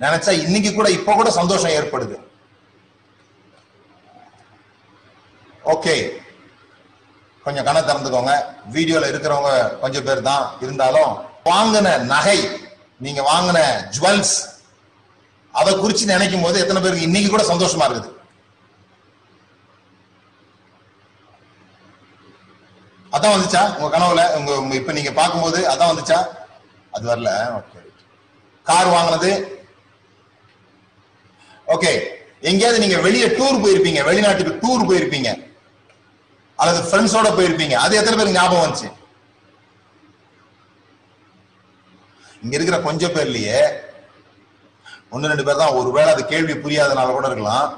நினைச்சா இன்னைக்கு கூட இப்ப கூட சந்தோஷம் ஏற்படுது? ஓகே, கொஞ்சம் கண்ணை திறந்துக்கோங்க. வீடியோல இருக்கிறவங்க கொஞ்சம் பேர் தான் இருந்தாலும், வாங்கின நகை, நீங்க வாங்கின ஜுவல்ஸ், அதை குறிச்சு நினைக்கும் போது எத்தனை பேருக்கு இன்னைக்கு கூட சந்தோஷமா இருக்குது? அதான் வந்துச்சா உங்க கனவுல? உங்க இப்ப நீங்க பார்க்கும்போது அதான் வந்துச்சா? அது வரல. கார் வாங்கினது. ஓகே, எங்கேயாவது நீங்க வெளியே டூர் போயிருப்பீங்க, வெளிநாட்டுக்கு டூர் போயிருப்பீங்க, அல்லது ஃப்ரெண்ட்ஸோட போயிருப்பீங்க, அது எத்தனை பேருக்கு ஞாபகம் வந்துச்சு? இங்க இருக்கிற கொஞ்சம் பேர்லயே ஒன்னு ரெண்டு பேர் தான். ஒருவேளை அது கேள்வி புரியாதனால கூட இருக்கலாம்.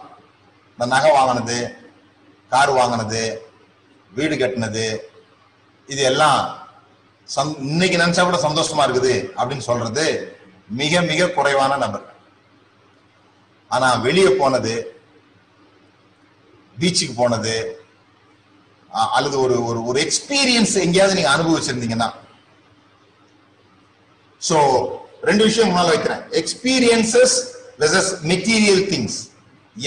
இந்த நகை வாங்கினது, கார் வாங்கினது, வீடு கட்டினது, இது எல்லாம் இன்னைக்கு நினைச்சா கூட சந்தோஷமா இருக்குது அப்படின்னு சொல்றது மிக மிக குறைவான நபர். ஆனா வெளியே போனது, பீச்சுக்கு போனது, அல்லது ஒரு ஒரு எக்ஸ்பீரியன்ஸ் எங்கேயாவது நீங்க அனுபவிச்சிருந்தீங்கன்னா. சோ ரெண்டு விஷயம் முன்னால வைக்கிறேன், எக்ஸ்பீரியன்சஸ் வெர்சஸ் மெட்டீரியல் திங்ஸ்.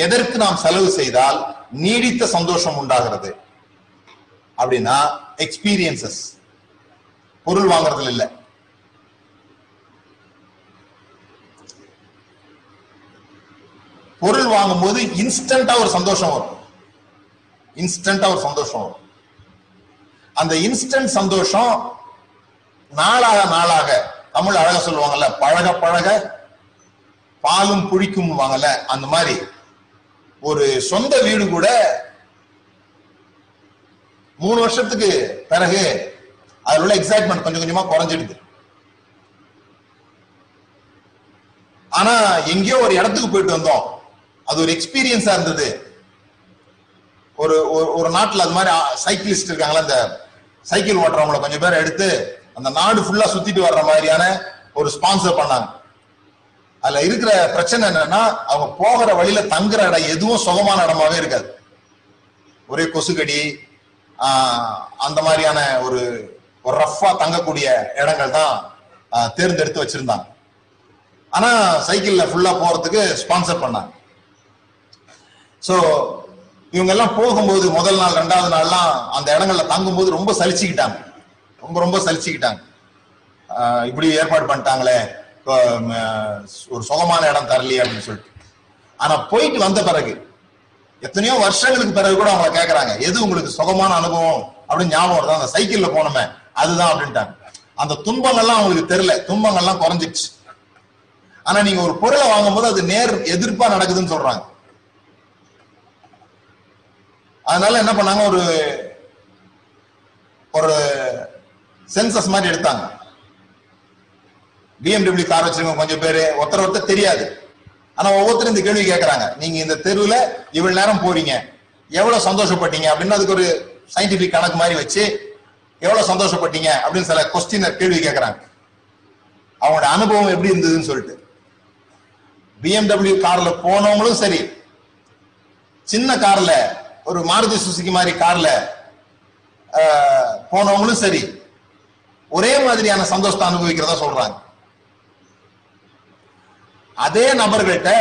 எதற்கு நாம் செலவு செய்தால் நீடித்த சந்தோஷம் உண்டாகிறது? அப்படின்னா எக்ஸ்பீரியன்சஸ், பொருள் வாங்குறதுல இல்ல. பொருள் வாங்கும் போது இன்ஸ்டன்டா ஒரு சந்தோஷம் வரும், இன்ஸ்டன்டா ஒரு சந்தோஷம் வரும். அந்த இன்ஸ்டன்ட் சந்தோஷம் நாளாக நாளாக, தமிழ் அழகா சொல்லுவாங்கல்ல, பழக பழக பாலும் புளிக்கும் வாங்கல, அந்த மாதிரி ஒரு சொந்த வீடு கூட மூணு வருஷத்துக்கு பிறகு அதுல உள்ள எக்ஸைட்மெண்ட் கொஞ்சம் கொஞ்சமா குறைஞ்சிடுது. ஆனா எங்கேயோ ஒரு இடத்துக்கு போயிட்டு வந்தோம், அது ஒரு எக்ஸ்பீரியன்ஸா இருந்தது. ஒரு ஒரு நாட்டுல அது மாதிரி சைக்கிளிஸ்ட் இருக்காங்களா, அந்த சைக்கிள் ஓட்டுறவங்களை கொஞ்சம் பேர் எடுத்து அந்த நாடு ஃபுல்லா சுத்திட்டு வர்ற மாதிரியான ஒரு ஸ்பான்சர் பண்ணாங்க. அதுல இருக்கிற பிரச்சனை என்னன்னா, அவங்க போகிற வழியில தங்குற இடம் எதுவும் சுகமான இடமாவே இருக்காது. ஒரே கொசுக்கடி, ஆஹ் அந்த மாதிரியான ஒரு ஒரு ரஃபா தங்கக்கூடிய இடங்கள் தான் தேர்ந்தெடுத்து வச்சிருந்தாங்க. ஆனா சைக்கிள்ல ஃபுல்லா போறதுக்கு ஸ்பான்சர் பண்ணாங்க. சோ இவங்க எல்லாம் போகும்போது முதல் நாள் ரெண்டாவது நாள்லாம் அந்த இடங்கள்ல தங்கும்போது ரொம்ப சலிச்சுக்கிட்டாங்க, ரொம்ப ரொம்ப சலிச்சுக்கிட்டாங்க. இப்படி ஏற்பாடு பண்ணிட்டாங்களே, ஒரு சுகமான இடம் தரலையே அப்படின்னு சொல்லிட்டு. ஆனா போயிட்டு வந்த பிறகு எத்தனையோ வருஷங்களுக்கு பிறகு கூட அவங்களை கேட்கறாங்க, எது உங்களுக்கு சுகமான அனுபவம் அப்படின்னு ஞாபகம் வருது, அந்த சைக்கிள்ல போனோமே அதுதான் அப்படின்ட்டாங்க. அந்த துன்பங்கள்லாம் அவங்களுக்கு தெரியல, துன்பங்கள்லாம் குறைஞ்சிடுச்சு. ஆனா நீங்க ஒரு பொருளை வாங்கும் போது அது நேர் எதிர்ப்பா நடக்குதுன்னு சொல்றாங்க. அதனால என்ன பண்ணாங்க, ஒரு ஒரு சென்சஸ் மாதிரி எடுத்தாங்க. பிஎம்டபிள்யூ கார் வச்சிருக்கோம் கொஞ்சம் பேரு, ஒருத்தர் ஒருத்தர் தெரியாது, ஆனா ஒவ்வொருத்தரும் இந்த கேள்வி கேட்கறாங்க, நீங்க இந்த தெருவில் இவ்வளவு நேரம் போறீங்க எவ்வளவு சந்தோஷப்பட்டீங்க அப்படின்னு. அதுக்கு ஒரு சயின்டிபிக் கணக்கு மாதிரி வச்சு எவ்வளவு சந்தோஷப்பட்டீங்க அப்படின்னு சில கொஸ்டினர் கேள்வி கேட்கறாங்க, அவங்களோட அனுபவம் எப்படி இருந்ததுன்னு சொல்லிட்டு. பிஎம்டபிள்யூ கார்ல போனவங்களும் சரி, சின்ன கார்ல ஒரு மாருதி சுசுகி மாதிரி கார்ல போனவங்களும் சரி, ஒரே மாதிரியான சந்தோஷத்தை அனுபவிக்கிறதா சொல்றாங்க. அதே நபர்கிட்ட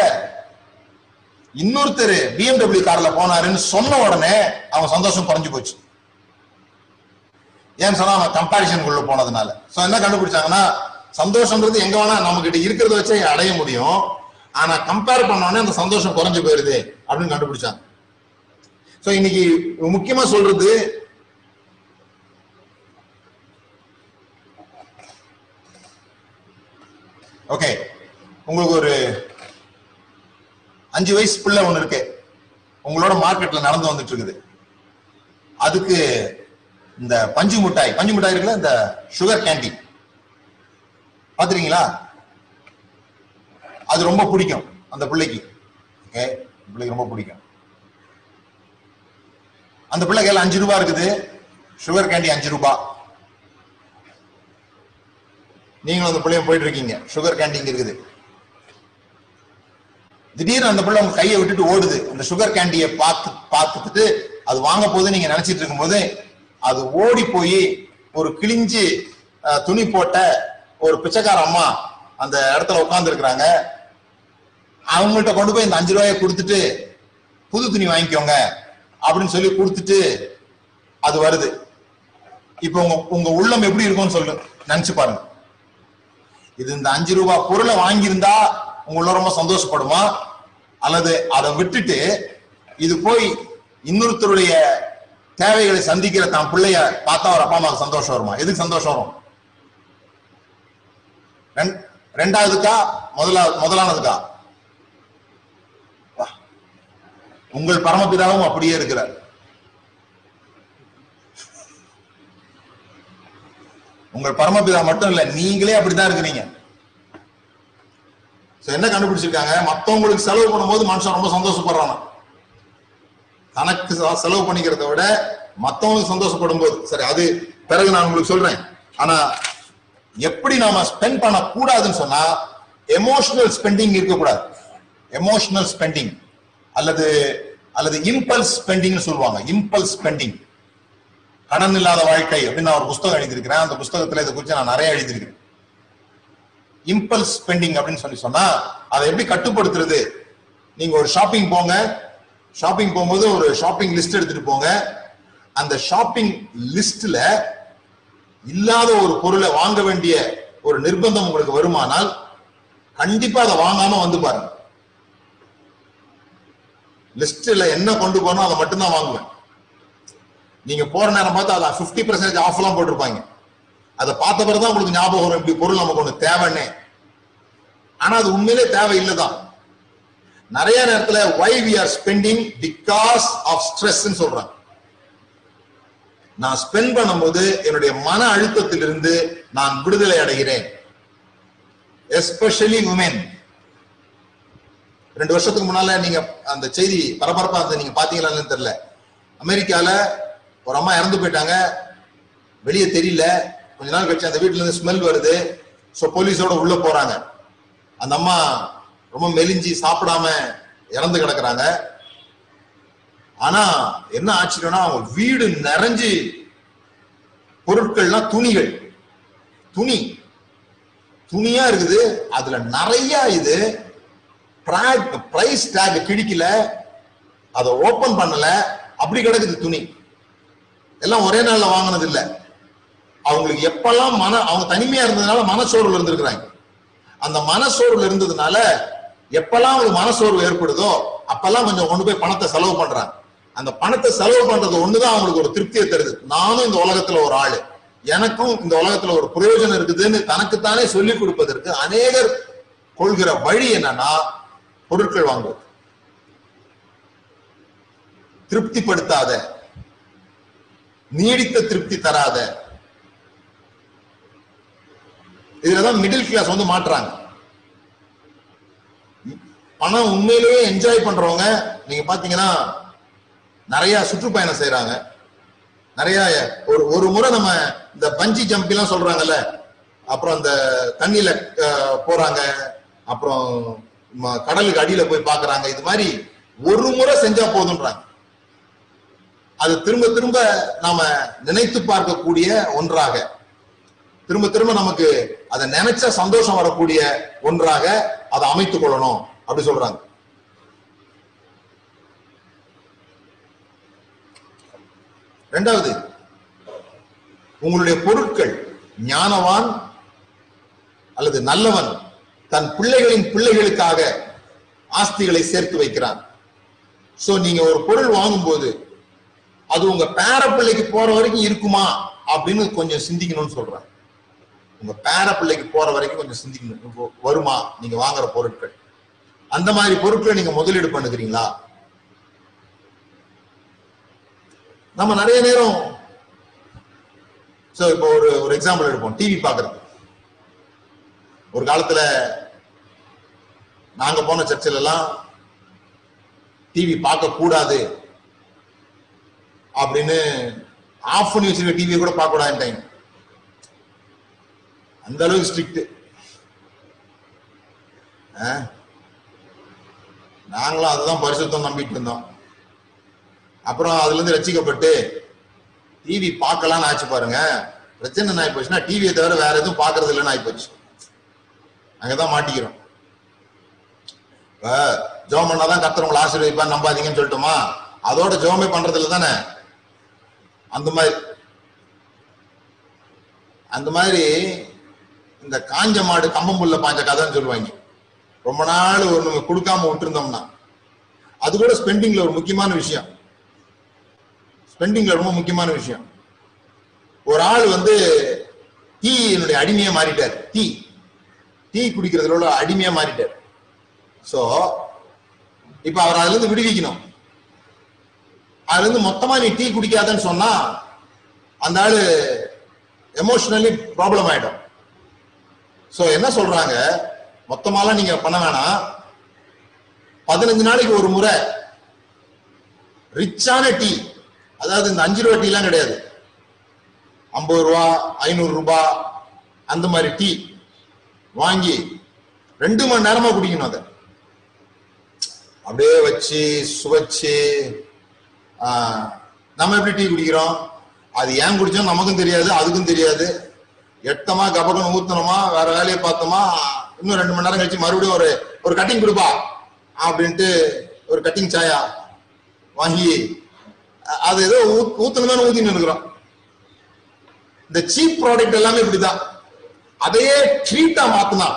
இன்னொருத்தர் பிஎம்டபிள்யூ கார்ல போனாருன்னு சொன்ன உடனே அவங்க சந்தோஷம் குறைஞ்சு போச்சு. ஏன்னு சொன்னா அவங்க கம்பாரிசனுக்குள்ள போனதுனால. சோ என்ன கண்டுபிடிச்சாங்கன்னா, சந்தோஷம்ன்றது எங்க வேணா நம்ம கிட்ட இருக்கிறத வச்சு அடைய முடியும், ஆனா கம்பேர் பண்ணோடனே அந்த சந்தோஷம் குறைஞ்சு போயிருது அப்படின்னு கண்டுபிடிச்சாங்க. சோ இன்னைக்கு முக்கியமா சொல்றது, ஓகே உங்களுக்கு ஒரு அஞ்சு வயசு பிள்ளை ஒண்ணு இருக்கு, உங்களோட மார்க்கெட்ல நடந்து வந்துட்டு இருக்குது, அதுக்கு இந்த பஞ்சு மிட்டாய், பஞ்சு மிட்டாய் இருக்குல்ல, இந்த சுகர் கேண்டி பாத்துறீங்களா, அது ரொம்ப பிடிக்கும் அந்த பிள்ளைக்கு. ஓகே, பிள்ளைக்கு ரொம்ப பிடிக்கும். அந்த பிள்ளை கையில அஞ்சு ரூபாய் இருக்குது, சுகர் கேண்டி அஞ்சு ரூபாய். நீங்களும் அந்த பிள்ளைய போயிட்டு இருக்கீங்க, சுகர் கேண்டிங் இருக்குது, திடீர்னு அந்த பிள்ளை உங்க கையை விட்டுட்டு ஓடுது. அந்த சுகர் கேண்டியை பார்த்து பார்த்துட்டு அது வாங்க போது நீங்க நினைச்சிட்டு இருக்கும்போது அது ஓடி போய் ஒரு கிழிஞ்சு துணி போட்ட ஒரு பிச்சைக்கார அம்மா அந்த இடத்துல உட்கார்ந்து இருக்கிறாங்க, அவங்கள்ட்ட கொண்டு போய் இந்த அஞ்சு ரூபாயை கொடுத்துட்டு புது துணி வாங்கிக்கோங்க அப்படின்னு சொல்லி கொடுத்துட்டு அது வருது. இப்ப உங்க உங்க உள்ளம் எப்படி இருக்கும்னு சொல்லு, நினைச்சு பாருங்க. இது இந்த அஞ்சு ரூபாய் பொருளை வாங்கியிருந்தா உங்களோட ரொம்ப சந்தோஷப்படுமா, அல்லது அதை விட்டுட்டு இது போய் இன்னொருத்தருடைய தேவைகளை சந்திக்கிற தான் பிள்ளைய பார்த்தா அவர் அப்பா அம்மாவுக்கு சந்தோஷம் வருமா? எதுக்கு சந்தோஷம் வரும்? ரெண்டாவதுக்கா முதலா முதலானதுக்கா? உங்கள் பரமபிதாவும் அப்படியே இருக்கிறார், உங்கள் பரமபிதா மட்டும் இல்ல நீங்களே அப்படித்தான் இருக்கிறீங்க. என்ன கண்டுபிடிச்சிருக்காங்க, மத்தவங்களுக்கு செலவு பண்ணும்போது மனுஷன் ரொம்ப சந்தோஷப்படுறான், தனக்கு செலவு பண்ணிக்கிறத விட மத்தவங்களுக்கு சந்தோஷப்படும் போது. சரி, அது பிறகு நான் உங்களுக்கு சொல்றேன். ஆனா எப்படி நாம ஸ்பெண்ட் பண்ண கூடாதுன்னு சொன்னா, எமோஷனல் ஸ்பெண்டிங் இருக்கக்கூடாது. எமோஷனல் ஸ்பெண்டிங் அல்லது அல்லது இம்பல்ஸ் ஸ்பெண்டிங் சொல்லுவாங்க, இம்பல்ஸ் ஸ்பெண்டிங். கடன் இல்லாத வாழ்க்கை அப்படின்னு நான் ஒரு புத்தகம் எழுதியிருக்கிறேன், அந்த புத்தகத்துல இதை குறித்து நான் நிறைய எழுதியிருக்கிறேன். இம்பல்ஸ் ஸ்பெண்டிங் அப்படின்னு சொல்லி சொன்னா அதை எப்படி கட்டுப்படுத்துறது? நீங்க ஒரு ஷாப்பிங் போங்க, ஷாப்பிங் போகும்போது ஒரு ஷாப்பிங் லிஸ்ட் எடுத்துட்டு போங்க, அந்த ஷாப்பிங் லிஸ்ட்ல இல்லாத ஒரு பொருளை வாங்க வேண்டிய ஒரு நிர்பந்தம் உங்களுக்கு வருமானால் கண்டிப்பா அதை வாங்காம வந்து பாருங்க. லிஸ்ட்ல என்ன கொண்டு போனோம் அதை மட்டும்தான் வாங்குவேன். நீங்க போற நேரம் பார்த்தா அதான் பிப்டி பெர்சென்டேஜ் ஆஃப் எல்லாம் போட்டிருப்பாங்க. அதை பார்த்த பிறகு தான் உங்களுக்கு ஞாபகம் வரும் இப்படி பொருள் நமக்கு ஒண்ணு தேவைன்னே. ஆனா அது உண்மையிலே தேவை இல்லைதான். நிறைய நேரத்துல why we are spending because of stress னு சொல்றாங்க. நான் ஸ்பெண்ட் பண்ணும்போது என்னுடைய மன அழுத்தத்திலிருந்து நான் விடுதலை அடைகிறேன். Especially women. ரெண்டு வருஷத்துக்கு முன்னால நீங்க அந்த செய்தி பரபரப்பா இருந்தது, நீங்க பாத்தீங்களான்னு தெரியல. அமெரிக்கால ஒரு அம்மா இறந்து போயிட்டாங்க, வெளியே தெரியல. கொஞ்ச நாள் கழிச்சு அந்த வீட்டுல இருந்து ஸ்மெல் வருது. ஸோ போலீஸோட உள்ள போறாங்க. அந்த அம்மா ரொம்ப மெலிஞ்சி சாப்பிடாம இறந்து கிடக்குறாங்க. ஆனா என்ன ஆச்சரியம்னா அவங்க வீடு நிறைஞ்சு பொருட்கள்னா துணிகள், துணி துணியா இருக்குது. அதுல நிறைய இது பிரைஸ் டேக் கிடிக்கல, அதை ஓபன் பண்ணல, அப்படி கிடக்குது துணி. எல்லாம் ஒரே நாள்ல வாங்கினது இல்லை. அவங்களுக்கு எப்பெல்லாம் மன அவங்க தனிமையா இருந்ததுனால மனசோர்வுல இருந்திருக்கிறாங்க. அந்த மனசோர்வுல இருந்ததுனால எப்பெல்லாம் அவங்களுக்கு மனசோர்வு ஏற்படுதோ அப்பெல்லாம் கொஞ்சம் கொண்டு போய் பணத்தை செலவு பண்றாங்க. அந்த பணத்தை செலவு பண்றது ஒண்ணுதான் அவங்களுக்கு ஒரு திருப்தியை தருது. நானும் இந்த உலகத்துல ஒரு ஆளு, எனக்கும் இந்த உலகத்துல ஒரு பிரயோஜனம் இருக்குதுன்னு தனக்குத்தானே சொல்லிக் கொடுப்பதற்கு அநேகர் கொள்கிற வழி என்னன்னா பொருட்கள் வாங்குவது. திருப்திப்படுத்தாத, நீடித்த திருப்தி தராத. இதுலதான் மிடில் கிளாஸ் வந்து மாட்டுறாங்க. பணம் உண்மையிலேயே என்ஜாய் பண்றவங்க நீங்க பாத்தீங்கன்னா நிறைய சுற்றுப்பயணம் செய்யறாங்க. நிறைய ஒரு ஒரு முறை நம்ம இந்த பஞ்சி ஜம்ப் எல்லாம் சொல்றாங்கல்ல, அப்புறம் அந்த தண்ணியில போறாங்க, அப்புறம் கடலுக்கு அடியில போய் பாக்குறாங்க. இது மாதிரி ஒரு முறை செஞ்சா போதுன்றாங்க. அது திரும்ப திரும்ப நாம நினைத்து பார்க்கக்கூடிய ஒன்றாக, திரும்ப திரும்ப நமக்கு அதை நினைச்ச சந்தோஷம் வரக்கூடிய ஒன்றாக அதை அமைத்துக் கொள்ளணும் அப்படி சொல்றாங்க. இரண்டாவது, உங்களுடைய பொருட்கள் ஞானவான் அல்லது நல்லவன் தன் பிள்ளைகளின் பிள்ளைகளுக்காக ஆஸ்திகளை சேர்த்து வைக்கிறான். சோ நீங்க ஒரு பொருள் வாங்கும்போது அது உங்க பேர பிள்ளைக்கு போற வரைக்கும் இருக்குமா அப்படின்னு கொஞ்சம் சிந்திக்கணும்னு சொல்றாங்க. உங்க பேர பிள்ளைக்கு போற வரைக்கும் கொஞ்சம் சிந்திக்கணும், வருமா நீங்க வாங்குற பொருட்கள்? அந்த மாதிரி பொருட்களை நீங்க முதலீடு பண்ணுகிறீங்களா? நம்ம நிறைய நேரம் சோ இப்போ ஒரு ஒரு எக்ஸாம்பிள் எடுப்போம், டிவி பாக்குறது. ஒரு காலத்துல நாங்க போன சர்ச்சில் எல்லாம் டிவி பார்க்க கூடாது அப்படின்னு ஆஃப் பண்ணி வச்சிருக்க டிவியை கூட பார்க்க கூடாது. டைம் அந்த அளவுக்கு ஸ்ட்ரிக்ட். நாங்களும் அதுதான் பரிசுத்தம் நம்பிட்டு இருந்தோம். அப்புறம் அதுல இருந்து ரசிக்கப்பட்டு டிவி பார்க்கலாம்னு ஆச்சு. பாருங்க, பிரச்சனை என்ன ஆகி போச்சுன்னா டிவியை தவிர வேற எதுவும் பாக்குறது இல்லைன்னு ஆகி போச்சு. அங்கதான் மாட்டிக்கிறோம். இப்ப ஜோம் பண்ணாதான் கர்த்தர் ஆசீர்வதிப்பான்னு நம்பாதீங்கன்னு சொல்லிட்டோமா, அதோட ஜோமே பண்றது இல்லை தானே? அந்த மாதிரி அந்த மாதிரி இந்த காஞ்ச மாடு கம்பம்புள்ள பாஞ்ச கதைன்னு சொல்லுவாங்க. ரொம்ப நாள் ஒண்ணு கொடுக்காம விட்டுருந்தோம்னா அது கூட ஸ்பெண்டிங்ல ஒரு முக்கியமான விஷயம். ஸ்பெண்டிங்ல ரொம்ப முக்கியமான விஷயம். ஒரு ஆள் வந்து டீ என்னுடைய அடிமையா மாறிட்டார். டீ டீ குடிக்கிறதுல அடிமையா மாறிட்டார். சோ இப்ப அவர் அதுல இருந்து விடுவிக்கணும். அதுல இருந்து மொத்தமா நீ டீ குடிக்காதன்னு சொன்னா அந்த ஆளு எமோஷனலி ப்ராப்ளம் ஆயிடும். சோ என்ன சொல்றாங்க, மொத்தமாலாம் நீங்க பண்ண வேணாம், பதினஞ்சு நாளைக்கு ஒரு முறை ரிச்சான டீ, அதாவது இந்த அஞ்சு ரூபா டீ எல்லாம் கிடையாது, ஐம்பது ரூபா ஐநூறு ரூபாய் அந்த மாதிரி டீ வாங்கி ரெண்டு மணி நேரமா குடிக்கணும். அதை அப்படியே வச்சு சுவைச்சு நம்ம எப்படி டீ குடிக்கிறோம் அது ஏன் குடிச்சோம் நமக்கும் தெரியாது, அதுக்கும் தெரியாது. எட்டமா கபகம் ஊத்தணுமா, வேற வேலையை பார்த்தோமா, இன்னும் ரெண்டு மணி நேரம் கழிச்சு மறுபடியும் ஒரு ஒரு கட்டிங் கொடுப்பா அப்படின்ட்டு ஒரு கட்டிங் சாயா வாங்கி அது ஏதோ ஊத்தணும்னு ஊத்தின்னு இருக்கிறோம். இந்த சீப் ப்ராடக்ட் எல்லாமே இப்படிதான். அதையே ட்ரீட்டா மாத்தினா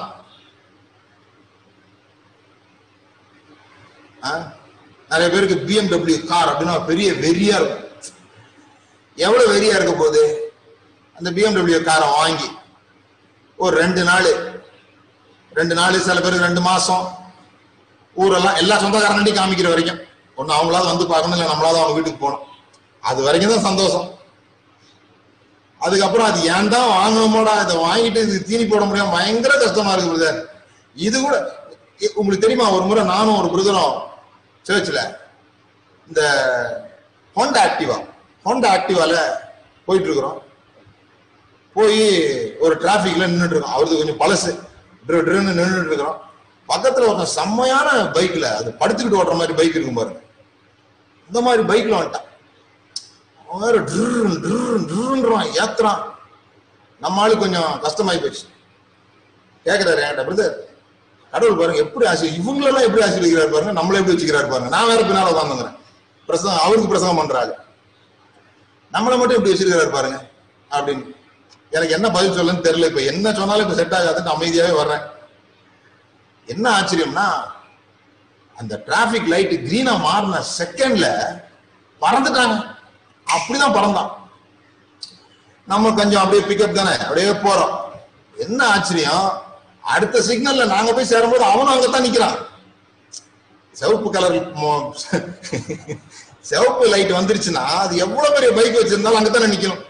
நிறைய பேருக்கு பிஎம்டபிள்யூ கார் அப்படின்னா பெரிய வெறியா இருக்கும். எவ்வளவு வெறியா இருக்க போது அந்த பிஎம்டபிள்யூ காரை வாங்கி ஒரு ரெண்டு நாள் ரெண்டு நாள் சில பேருக்கு ரெண்டு மாசம் ஊரெல்லாம் எல்லா சொந்தக்காரண்டி காமிக்கிற வரைக்கும் ஒன்னு அவங்களாவது வந்து பார்க்கணும், இல்லை நம்மளாவது அவங்க வீட்டுக்கு போகணும். அது வரைக்கும் தான் சந்தோஷம். அதுக்கப்புறம் அது ஏன் தான் வாங்கணுமோடா, இதை வாங்கிட்டு இது தீனி போட முடியாது, பயங்கர கஷ்டமா இருக்கு பிரதர். இது கூட உங்களுக்கு தெரியுமா, ஒரு முறை நானும் ஒரு பிரதரும் சேர்ச்சில் இந்த ஹோண்டா ஆக்டிவா ஹோண்டா ஆக்டிவால போயிட்டு இருக்கிறோம். போய் ஒரு டிராஃபிக்ல நின்றுட்டு இருக்கோம். அவருக்கு கொஞ்சம் பழசு ட்ரென்னு நின்றுட்டு இருக்கிறோம். பக்கத்துல ஒரு செம்மையான பைக்ல, அது படுத்துக்கிட்டு ஓடுற மாதிரி பைக் இருக்கும் பாருங்க, இந்த மாதிரி பைக்ல வந்துட்டான். ஏத்துறான். நம்ம ஆளு கொஞ்சம் கஷ்டமாயி போயிடுச்சு. கேக்குறாரு என்கிட்ட, பிரதர் கடவுள் பாருங்க எப்படி ஆசி, இவங்களெல்லாம் எப்படி ஆசீர்வதிக்கிறாரு பாருங்க, நம்மள எப்படி வச்சுக்கிறாரு பாருங்க. நான் வேற பின்னால உட்காந்துங்கிறேன், பிரசங்கம் அவருக்கு பிரசங்கம் பண்றாரு, நம்மளை மட்டும் எப்படி வச்சிருக்கிறாரு பாருங்க அப்படின்னு. எனக்கு என்ன பதில் சொல்லன்னு தெரியல. இப்ப என்ன சொன்னாலும் இப்ப செட் ஆகாதுன்னு அமைதியாவே வர்றேன். என்ன ஆச்சரியம்னா, அந்த டிராபிக் லைட் கிரீனா மாறின செகண்ட்ல பறந்துட்டாங்க. அப்படிதான் பறந்தான். நம்ம கொஞ்சம் அப்படியே பிக்கப் தானே, அப்படியே போறோம். என்ன ஆச்சரியம், அடுத்த சிக்னல்ல நாங்க போய் சேரும்போது அவனும் அங்கதான் நிக்கிறான். சிவப்பு கலர் சிவப்பு லைட் வந்துருச்சுன்னா அது எவ்வளவு பெரிய பைக் வச்சிருந்தாலும் அங்கதானே நிக்கணும்.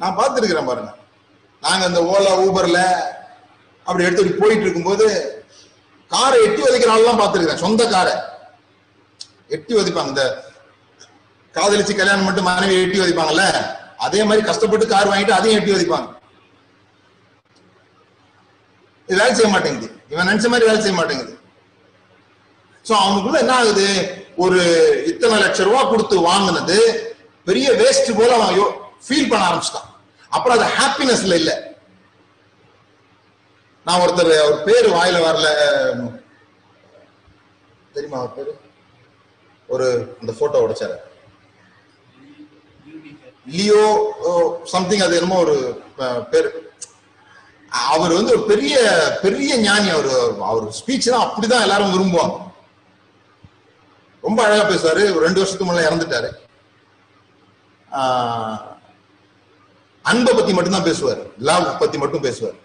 நான் பார்த்துருக்கிறேன் பாருங்க, நாங்க இந்த ஓலா ஊபர்ல அப்படி எடுத்து போயிட்டு இருக்கும்போது காரை எட்டி வதைக்கிற ஆள் எல்லாம் பார்த்துருக்கேன். சொந்த காரை எட்டி வதைப்பாங்க. இந்த காதலிச்சு கல்யாணம் மட்டும் மனைவி எட்டி வதைப்பாங்கல்ல, அதே மாதிரி கஷ்டப்பட்டு கார் வாங்கிட்டு அதையும் எட்டி வதைப்பாங்க. இது வேலை செய்ய மாட்டேங்குது, இவன் நினைச்ச மாதிரி வேலை செய்ய மாட்டேங்குது. சோ அவனுக்குள்ள என்ன ஆகுது, ஒரு இத்தனை லட்சம் ரூபாய் கொடுத்து வாங்கினது பெரிய வேஸ்ட் போல அவன் ஃபீல் பண்ண ஆரம்பிச்சுட்டான். அப்புறம் அது ஹாப்பினஸ்ல இல்லை. நான் ஒருத்தர், ஒரு பேரு வாயில வரல தெரியுமா, அவர் பேரு ஒரு அந்த போட்டோ உடைச்சாரு, லியோ சம்திங், அது என்னமோ ஒரு பேரு. அவர் வந்து ஒரு பெரிய பெரிய ஞானி. அவர் அவர் ஸ்பீச் தான் அப்படிதான் எல்லாரும் விரும்புவாங்க. ரொம்ப அழகா பேசுவாரு. ஒரு ரெண்டு வருஷத்துக்கு முன்னாடி இறந்துட்டாரு. அன்பை பத்தி மட்டும்தான் பேசுவார், லவ் பத்தி மட்டும் பேசுவார்.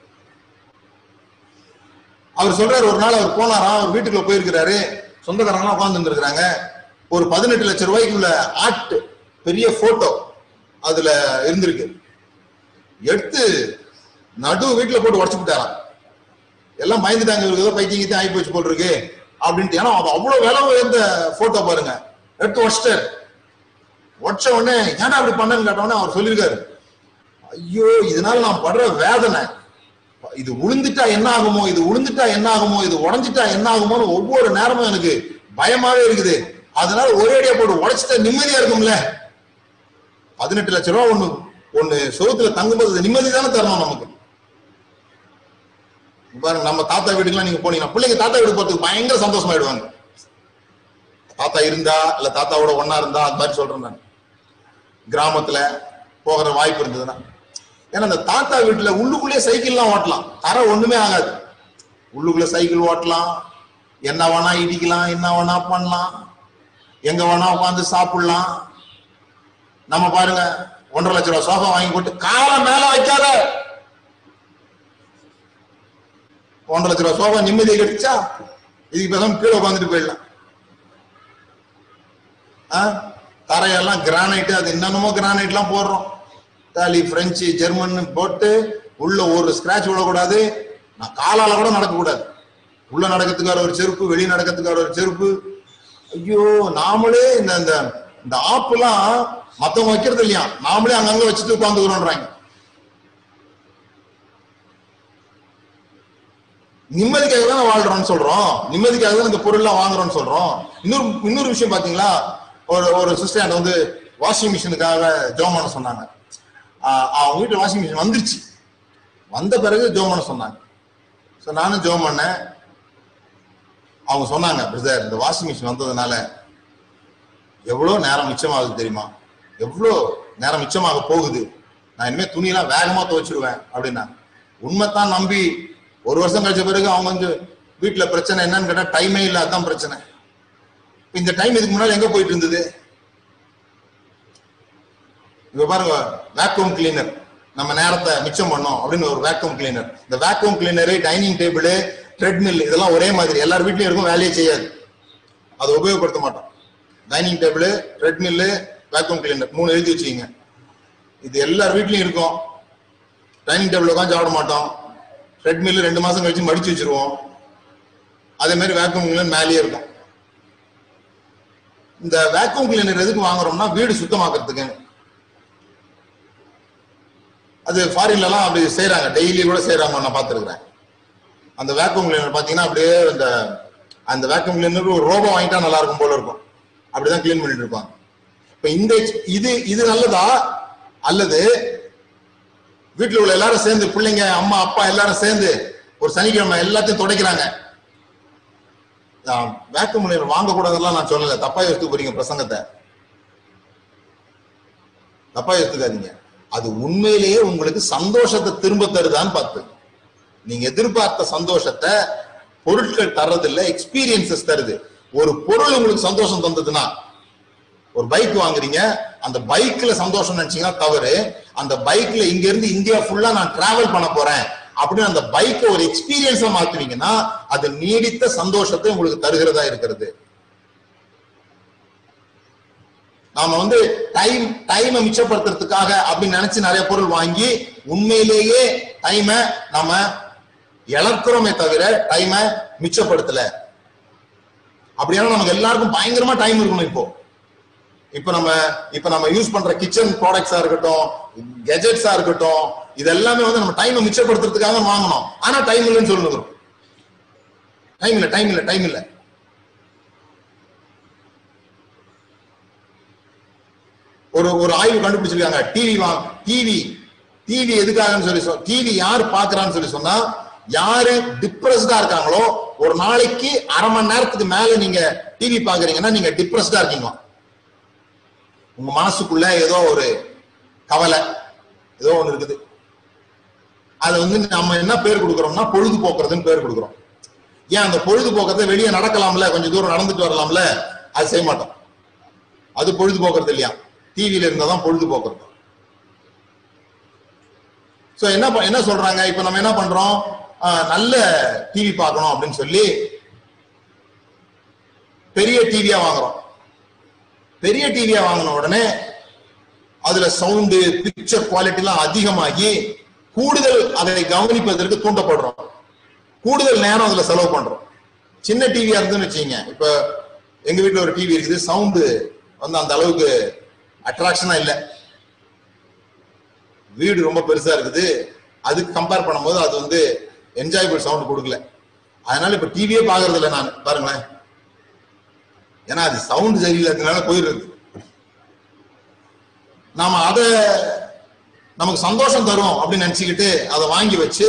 அவர் சொல்றாரு, ஒரு நாள் அவர் போனாராம், அவர் வீட்டுக்குள்ள போயிருக்கிறாரு, சொந்தக்காரங்க உட்கார்ந்து இருக்கிறாங்க. ஒரு பதினெட்டு லட்சம் ரூபாய்க்கு உள்ள ஆர்ட் பெரிய போட்டோ அதுல இருந்திருக்கு. எடுத்து நடு வீட்டுல போட்டு உடச்சு விட்டாராம். எல்லாம் பயந்துட்டாங்க, இவருக்கு பைத்தியம் கீத்தியம் ஆகி போச்சு போட்டு இருக்கு அப்படின்ட்டு. ஏன்னா அது அவ்வளவு வேலை உயர்ந்த போட்டோ பாருங்க, எடுத்து உடச்சிட்டாரு. உடச்ச உடனே ஏன்னா அப்படி பண்ணன்னு கேட்டோடனே அவர் சொல்லியிருக்காரு, ஐயோ இதனால நான் படுற வேதனை, இது விழுந்துட்டா என்ன ஆகுமோ, இது விழுந்துட்டா என்ன ஆகுமோ, இது உடஞ்சிட்டா என்ன ஆகுமோன்னு ஒவ்வொரு நேரமும் எனக்கு பயமாவே இருக்குது. அதனால ஒரேடியா போட்டு உடைச்சிட்டா நிம்மதியா இருக்கும்ல. பதினெட்டு லட்சம் ரூபாய் ஒண்ணு ஒண்ணு சோத்துல தங்கும்போது நிம்மதி தானே தரணும் நமக்கு. பாருங்க, நம்ம தாத்தா வீட்டுக்குலாம் நீங்க போனீங்கன்னா பிள்ளைங்க தாத்தா வீடு போறதுக்கு பயங்கர சந்தோஷமாயிடுவாங்க. தாத்தா இருந்தா இல்ல தாத்தாவோட ஒன்னா இருந்தா, அது மாதிரி சொல்றேன் நான். கிராமத்துல போகிற வாய்ப்பு இருந்ததுன்னா, ஏன்னா அந்த தாத்தா வீட்டுல உள்ளுக்குள்ளே சைக்கிள்லாம் ஓட்டலாம், தர ஒண்ணுமே ஆகாது. உள்ளுக்குள்ள சைக்கிள் ஓட்டலாம், என்ன வேணா இடிக்கலாம், என்ன வேணா பண்ணலாம், எங்க வேணா உட்காந்து சாப்பிடலாம். நம்ம பாருங்க, ஒன்றரை லட்சம் ரூபாய் சோஃபா வாங்கி போட்டு காலை மேல வைக்காத. ஒன்றரை லட்சம் ரூபாய் சோஃபா நிம்மதியை கட்டிச்சா, இதுக்கு பேசாம கீழே உட்காந்துட்டு போயிடலாம். தரையெல்லாம் கிரானைட், அது என்னென்னமோ கிரானைட் எல்லாம் போடுறோம், இத்தாலி பிரெஞ்சு ஜெர்மன் போட்டு உள்ள ஒரு ஸ்கிராச் விடக்கூடாது, நான் காலால கூட நடக்கக்கூடாது, உள்ள நடக்கிறதுக்கார ஒரு செருப்பு, வெளியே நடக்கிறதுக்கார ஒரு செருப்பு. ஐயோ நாமளே இந்த இந்த ஆப்புலாம் மத்தவங்க வைக்கிறது இல்லையா, நாமளே அங்கங்க வச்சுட்டு உட்காந்துக்கிறோன்றாங்க. நிம்மதிக்காக தான் வாழ்றோம்னு சொல்றோம், நிம்மதிக்காக தான் இந்த பொருள் எல்லாம் வாங்குறோம்னு சொல்றோம். இன்னொரு இன்னொரு விஷயம் பாத்தீங்களா, ஒரு ஒரு சிஸ்டர் வந்து வாஷிங் மிஷினுக்காக ஜோம் பண்ண சொன்னாங்க. அவங்க வீட்டு வாஷிங் மிஷின் வந்துருச்சு. வந்த பிறகு ஜோம் பண்ண சொன்னாங்க. ஸோ நானும் ஜோம் பண்ணேன். அவங்க சொன்னாங்க, பிரதர் இந்த வாஷிங் மிஷின் வந்ததுனால எவ்வளோ நேரம் மிச்சமாகுது தெரியுமா, எவ்வளோ நேரம் மிச்சமாக போகுது. நான் இனிமேல் துணியெல்லாம் வேகமாக துவைச்சிடுவேன் அப்படின்னா உண்மைத்தான் நம்பி ஒரு வருஷம் கழிச்ச பிறகு அவங்க வந்து வீட்டில் பிரச்சனை என்னன்னு கேட்டால் டைமே இல்லாதான் பிரச்சனை. இந்த டைம் இதுக்கு முன்னாடி எங்கே போயிட்டு இருந்தது? இப்போ பாருங்க, வேக்யூம் கிளீனர் நம்ம நேரத்தை மிச்சம் பண்ணோம் அப்படின்னு ஒரு வேக்யூம் கிளீனர். இந்த vacuum cleaner, dining table, treadmill இதெல்லாம் ஒரே மாதிரி எல்லார் வீட்லையும் இருக்கும், வேலையே செய்யாது, அதை உபயோகப்படுத்த மாட்டோம். Dining table, treadmill, vacuum cleaner மூணு எழுதி வச்சுக்கிங்க. இது எல்லார் வீட்லையும் இருக்கும். டைனிங் டேபிள் உட்காந்து சாப்பிட மாட்டோம், ட்ரெட்மில்லு ரெண்டு மாசம் கழிச்சு மடிச்சு வச்சிருவோம், அதே மாதிரி வேக்யூம் கிளீனர் மேலேயே இருக்கும். இந்த வேக்யூம் கிளீனர் எதுக்கு வாங்குறோம்னா வீடு சுத்தமாக்குறதுக்கு. அது ஃபாரின்லாம் அப்படி செய்யறாங்க, டெய்லி கூட செய்யறாங்க, நான் பார்த்துருக்கிறேன். அந்த வேக்யூம் கிளீனர் பார்த்தீங்கன்னா அப்படியே இந்த அந்த வேக்யூம் கிளீனர் ஒரு ரோபோ வாங்கிட்டா நல்லா இருக்கும் போல இருக்கும், அப்படிதான் கிளீன் பண்ணிட்டு இருப்பாங்க. இப்போ இந்த இது இது நல்லதா? அல்லது வீட்டில் உள்ள எல்லாரும் சேர்ந்து, பிள்ளைங்க, அம்மா, அப்பா எல்லாரும் சேர்ந்து ஒரு சனிக்கிழமை எல்லாத்தையும் துடைக்கிறாங்க. வேக்யூம் கிளீனர் வாங்கக்கூடாதெல்லாம் நான் சொல்லலை, தப்பா எடுத்து போறீங்க பிரசங்கத்தை, தப்பா எடுத்துக்காதீங்க. அது உண்மையிலேயே உங்களுக்கு சந்தோஷத்தை திரும்ப தருதான்னு பார்த்து, நீங்க எதிர்பார்த்த சந்தோஷத்தை பொருட்கள் தர்றது இல்லை, எக்ஸ்பீரியன்சஸ் தருது. ஒரு பொருள் உங்களுக்கு சந்தோஷம் தந்ததுன்னா, ஒரு பைக் வாங்குறீங்க, அந்த பைக்ல சந்தோஷம் நினைச்சீங்கன்னா தவறு. அந்த பைக்ல இங்க இருந்து இந்தியா ஃபுல்லா நான் டிராவல் பண்ண போறேன் அப்படின்னு அந்த பைக்கை ஒரு எக்ஸ்பீரியன்ஸா மாத்துறீங்கன்னா அது நீடித்த சந்தோஷத்தை உங்களுக்கு தருகிறதா இருக்கிறது. நாம வந்து டைம் டைமை மிச்சப்படுத்துறதுக்காக அப்படின்னு நினைச்சு நிறைய பொருள் வாங்கி உண்மையிலேயே டைமை நாம இழக்கிறோமே தவிர டைமை மிச்சப்படுத்தல. அப்படின்னா நமக்கு எல்லாருக்கும் பயங்கரமா டைம் இருக்கணும். இப்போ இப்ப நம்ம இப்ப நம்ம யூஸ் பண்ற கிச்சன் ப்ராடக்ட்ஸா இருக்கட்டும், கெஜெட்ஸா இருக்கட்டும், இதெல்லாமே வந்து நம்ம டைமை மிச்சப்படுத்துறதுக்காக வாங்கணும். ஆனா டைம் இல்லைன்னு சொல்லுகிறோம். டைம் இல்லை, டைம் இல்லை, டைம் இல்லை. ஒரு ஒரு ஆய்வு கண்டுபிடிச்சிருக்காங்க, டிவி டிவி டிவி எதுக்காகன்னு சொல்லி, டிவி யார் பாக்குறான்னு சொல்லி சொன்னா, யாரு டிப்ரெஸ்டா இருக்காங்களோ, ஒரு நாளைக்கு அரை மணி நேரத்துக்கு மேல நீங்க டிவி பாக்குறீங்கன்னா நீங்க டிப்ரெஸ்டா இருக்கீங்க. உங்க மனசுக்குள்ள ஏதோ ஒரு கவலை ஏதோ ஒண்ணு இருக்குது. அது வந்து நம்ம என்ன பேர் கொடுக்குறோம்னா பொழுதுபோக்குறதுன்னு பேர் கொடுக்குறோம். ஏன் அந்த பொழுதுபோக்குறத வெளியே நடக்கலாம்ல, கொஞ்சம் தூரம் நடந்துட்டு வரலாம்ல, அது செய்ய மாட்டோம். அது பொழுதுபோக்குறது இல்லையா? டிவியில இருந்தாதான் பொழுதுபோக்குறது. சோ என்ன என்ன சொல்றாங்க, இப்ப நம்ம என்ன பண்றோம், நல்ல டிவி பார்க்கணும் அப்படின்னு சொல்லி பெரிய டிவியா வாங்குறோம். பெரிய டிவியா வாங்கின உடனே அதுல சவுண்டு, பிக்சர் குவாலிட்டி எல்லாம் அதிகமாகி கூடுதல் அதை கவனிப்பதற்கு தூண்டப்படுறோம், கூடுதல் நேரம் அதுல செலவு பண்றோம். சின்ன டிவியா இருந்துன்னு வச்சுக்கீங்க, இப்ப எங்க வீட்டுல ஒரு டிவி இருக்குது, சவுண்டு வந்து அந்த அளவுக்கு அட்ராக்ஷனா இல்ல, வீடு ரொம்ப பெருசா இருக்குது, அதுக்கு கம்பேர் பண்ணும்போது அது வந்து என்ஜாயபிள் சவுண்ட் கொடுக்கல. அதனால இப்ப டிவியே பாக்குறது இல்லை நான், பாருங்களேன். ஏன்னா அது சவுண்ட் சரியில்லாததுனால போயிடுறது. நாம அத நமக்கு சந்தோஷம் தரும் அப்படின்னு நினைச்சுக்கிட்டு அதை வாங்கி வச்சு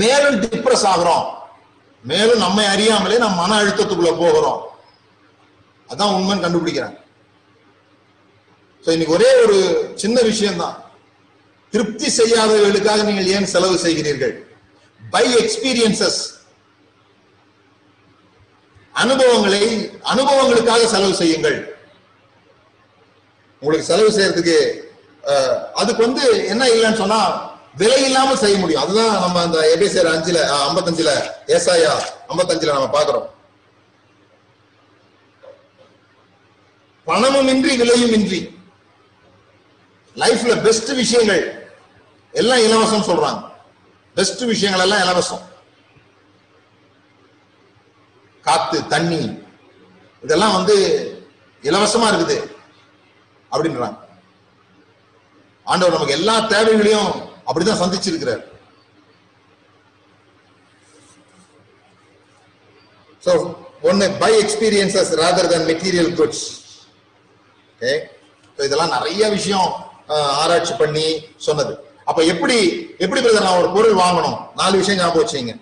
மேலும் டிப்ரெஸ் ஆகுறோம், மேலும் நம்மை அறியாமலே நம்ம மன அழுத்தத்துக்குள்ள போகிறோம். அதான் உண்மைன்னு கண்டுபிடிக்கிறேன். இன்னைக்கு ஒரே ஒரு சின்ன விஷயம்தான், திருப்தி செய்யாதவர்களுக்காக நீங்கள் ஏன் செலவு செய்கிறீர்கள்? பை எக்ஸ்பீரியன்சஸ், அனுபவங்களை அனுபவங்களுக்காக செலவு செய்யுங்கள். உங்களுக்கு செலவு செய்யறதுக்கு அதுக்கு வந்து என்ன இல்லைன்னு சொன்னா விலை இல்லாம செய்ய முடியும். அதுதான் நம்ம அந்த எபேசியர் அஞ்சுல ஐம்பத்தஞ்சுல ஏசாயா ஐம்பத்தஞ்சுல நம்ம பாக்குறோம். பணமும் இன்றி விலையும் இன்றி லைஃப்ல பெஸ்ட் விஷயங்கள் எல்லாம் இலவசம் சொல்றாங்க. பெஸ்ட் விஷயங்கள் எல்லாம் இலவசம், காத்து, தண்ணி, இதெல்லாம் வந்து இலவசமா இருக்குது அப்படின்றாங்க. ஆண்டவர் நமக்கு எல்லா தேவைகளையும் அப்படிதான் சந்திச்சிருக்கிறார். So, one buy experiences rather than material goods. Okay? இதெல்லாம் நிறைய விஷயம் ஆராய்ச்சி பண்ணி சொன்னது. அப்ப எப்படி எப்படி நான் ஒரு பொருள் வாங்கணும், நாலு விஷயம் ஞாபகம் வச்சுங்க.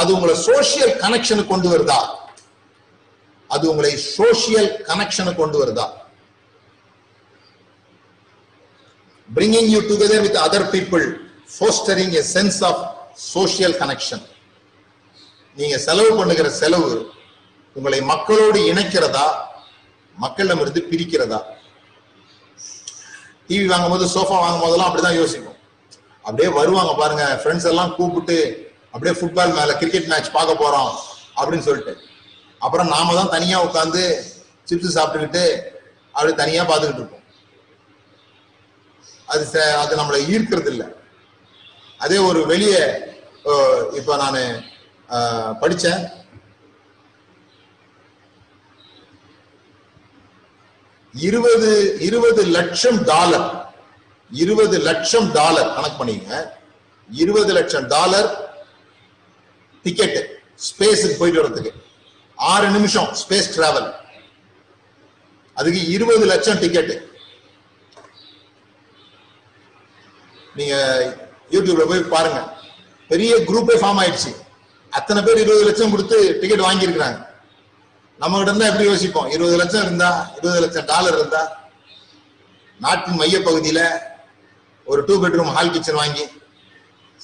அது உங்களை சோசியல் கனெக்ஷனுக்கு கொண்டு வருதா? அது உங்களை சோசியல் கனெக்ஷனை கொண்டு வருதா? Bringing you together with other people, fostering a sense of social connection. நீங்க செலவு பண்ணுகிற செலவு உங்களை மக்களோடு இணைக்கிறதா, மக்களிடம் இருந்து பிரிக்கிறதா? டிவி வாங்கும் போது, சோஃபா வாங்கும் போதெல்லாம் அப்படிதான் யோசிப்போம். அப்படியே வருவாங்க பாருங்க ஃப்ரெண்ட்ஸ் எல்லாம் கூப்பிட்டு, அப்படியே ஃபுட்பால் மேல கிரிக்கெட் மேட்ச் பார்க்க போறோம் அப்படின்னு சொல்லிட்டு, அப்புறம் நாம தான் தனியா உட்காந்து சிப்ஸ் சாப்பிட்டுக்கிட்டு அப்படி தனியா பார்த்துக்கிட்டு இருப்போம். அது அது நம்மளை ஈர்க்கிறது இல்லை. அதே ஒரு வெளியே இப்ப நான் படித்தேன், இருபது இருபது லட்சம் டாலர் இருபது லட்சம் டாலர் கணக்கு பண்ணீங்க, இருபது லட்சம் டாலர் டிக்கெட் ஸ்பேஸுக்கு போயிட்டு வர்றதுக்கு, ஆறு நிமிஷம் ஸ்பேஸ் டிராவல், அதுக்கு இருபது லட்சம் டிக்கெட். நீங்க யூடியூப்ல போய் பாருங்க, பெரிய குரூப்பே ஃபார்ம் ஆயிடுச்சு. அத்தனை பேர் இருபது லட்சம் கொடுத்து டிக்கெட் வாங்கியிருக்கிறாங்க. நம்ம கிட்ட இருந்தா எப்படி யோசிப்போம்? இருபது லட்சம் இருந்தா, இருபது லட்சம் டாலர் இருந்தா, நாட்டின் மைய பகுதியில ஒரு டூ பெட்ரூம் ஹால் கிச்சன் வாங்கி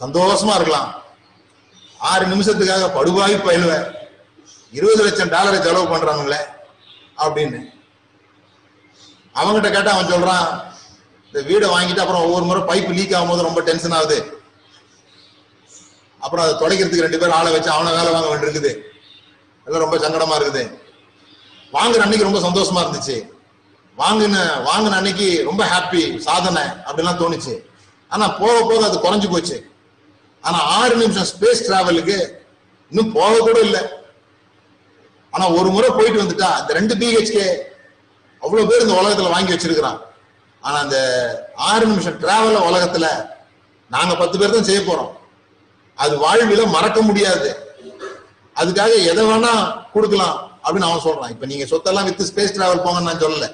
சந்தோஷமா இருக்கலாம். ஆறு நிமிஷத்துக்காக படுவாய் பயிலுவேன். இருபது லட்சம் டாலரை செலவு பண்றாங்கல்ல அப்படின்னு அவங்ககிட்ட கேட்டா அவன் சொல்றான், இந்த வீடை வாங்கிட்டு அப்புறம் ஒவ்வொரு முறை பைப் லீக் ஆகும் போது ரொம்ப டென்ஷன் ஆகுது, அப்புறம் அதை தொடைக்கிறதுக்கு ரெண்டு பேர் ஆளை வச்சு அவனை வேலை வாங்க வேண்டியிருக்குது, எல்லாம் ரொம்ப சங்கடமா இருக்குது. வாங்குற அன்னைக்கு ரொம்ப சந்தோஷமா இருந்துச்சு, வாங்கின வாங்கின அன்னைக்கு ரொம்ப ஹாப்பி, சாதனை அப்படின்லாம் தோணுச்சு. ஆனா போக போக அது குறைஞ்சு போச்சு. ஆனா ஆறு நிமிஷம் ஸ்பேஸ் டிராவலுக்கு இன்னும் போக கூட இல்லை. ஆனா ஒரு முறை போயிட்டு வந்துட்டா அந்த ரெண்டு பிஹெச்கே அவ்வளவு பேர் இந்த உலகத்துல வாங்கி வச்சிருக்கிறான். ஆனா அந்த ஆறு நிமிஷம் டிராவல உலகத்துல நாங்க பத்து பேர் தான் செய்ய போறோம். அது வாழ்வில மறக்க முடியாது. அதுக்காக எதை வேணா கொடுக்கலாம் அப்படின்னு அவன் சொல்றான். இப்ப நீங்க சொத்தெல்லாம் வித்து ஸ்பேஸ் டிராவல் போங்கன்னு நான் சொல்லல.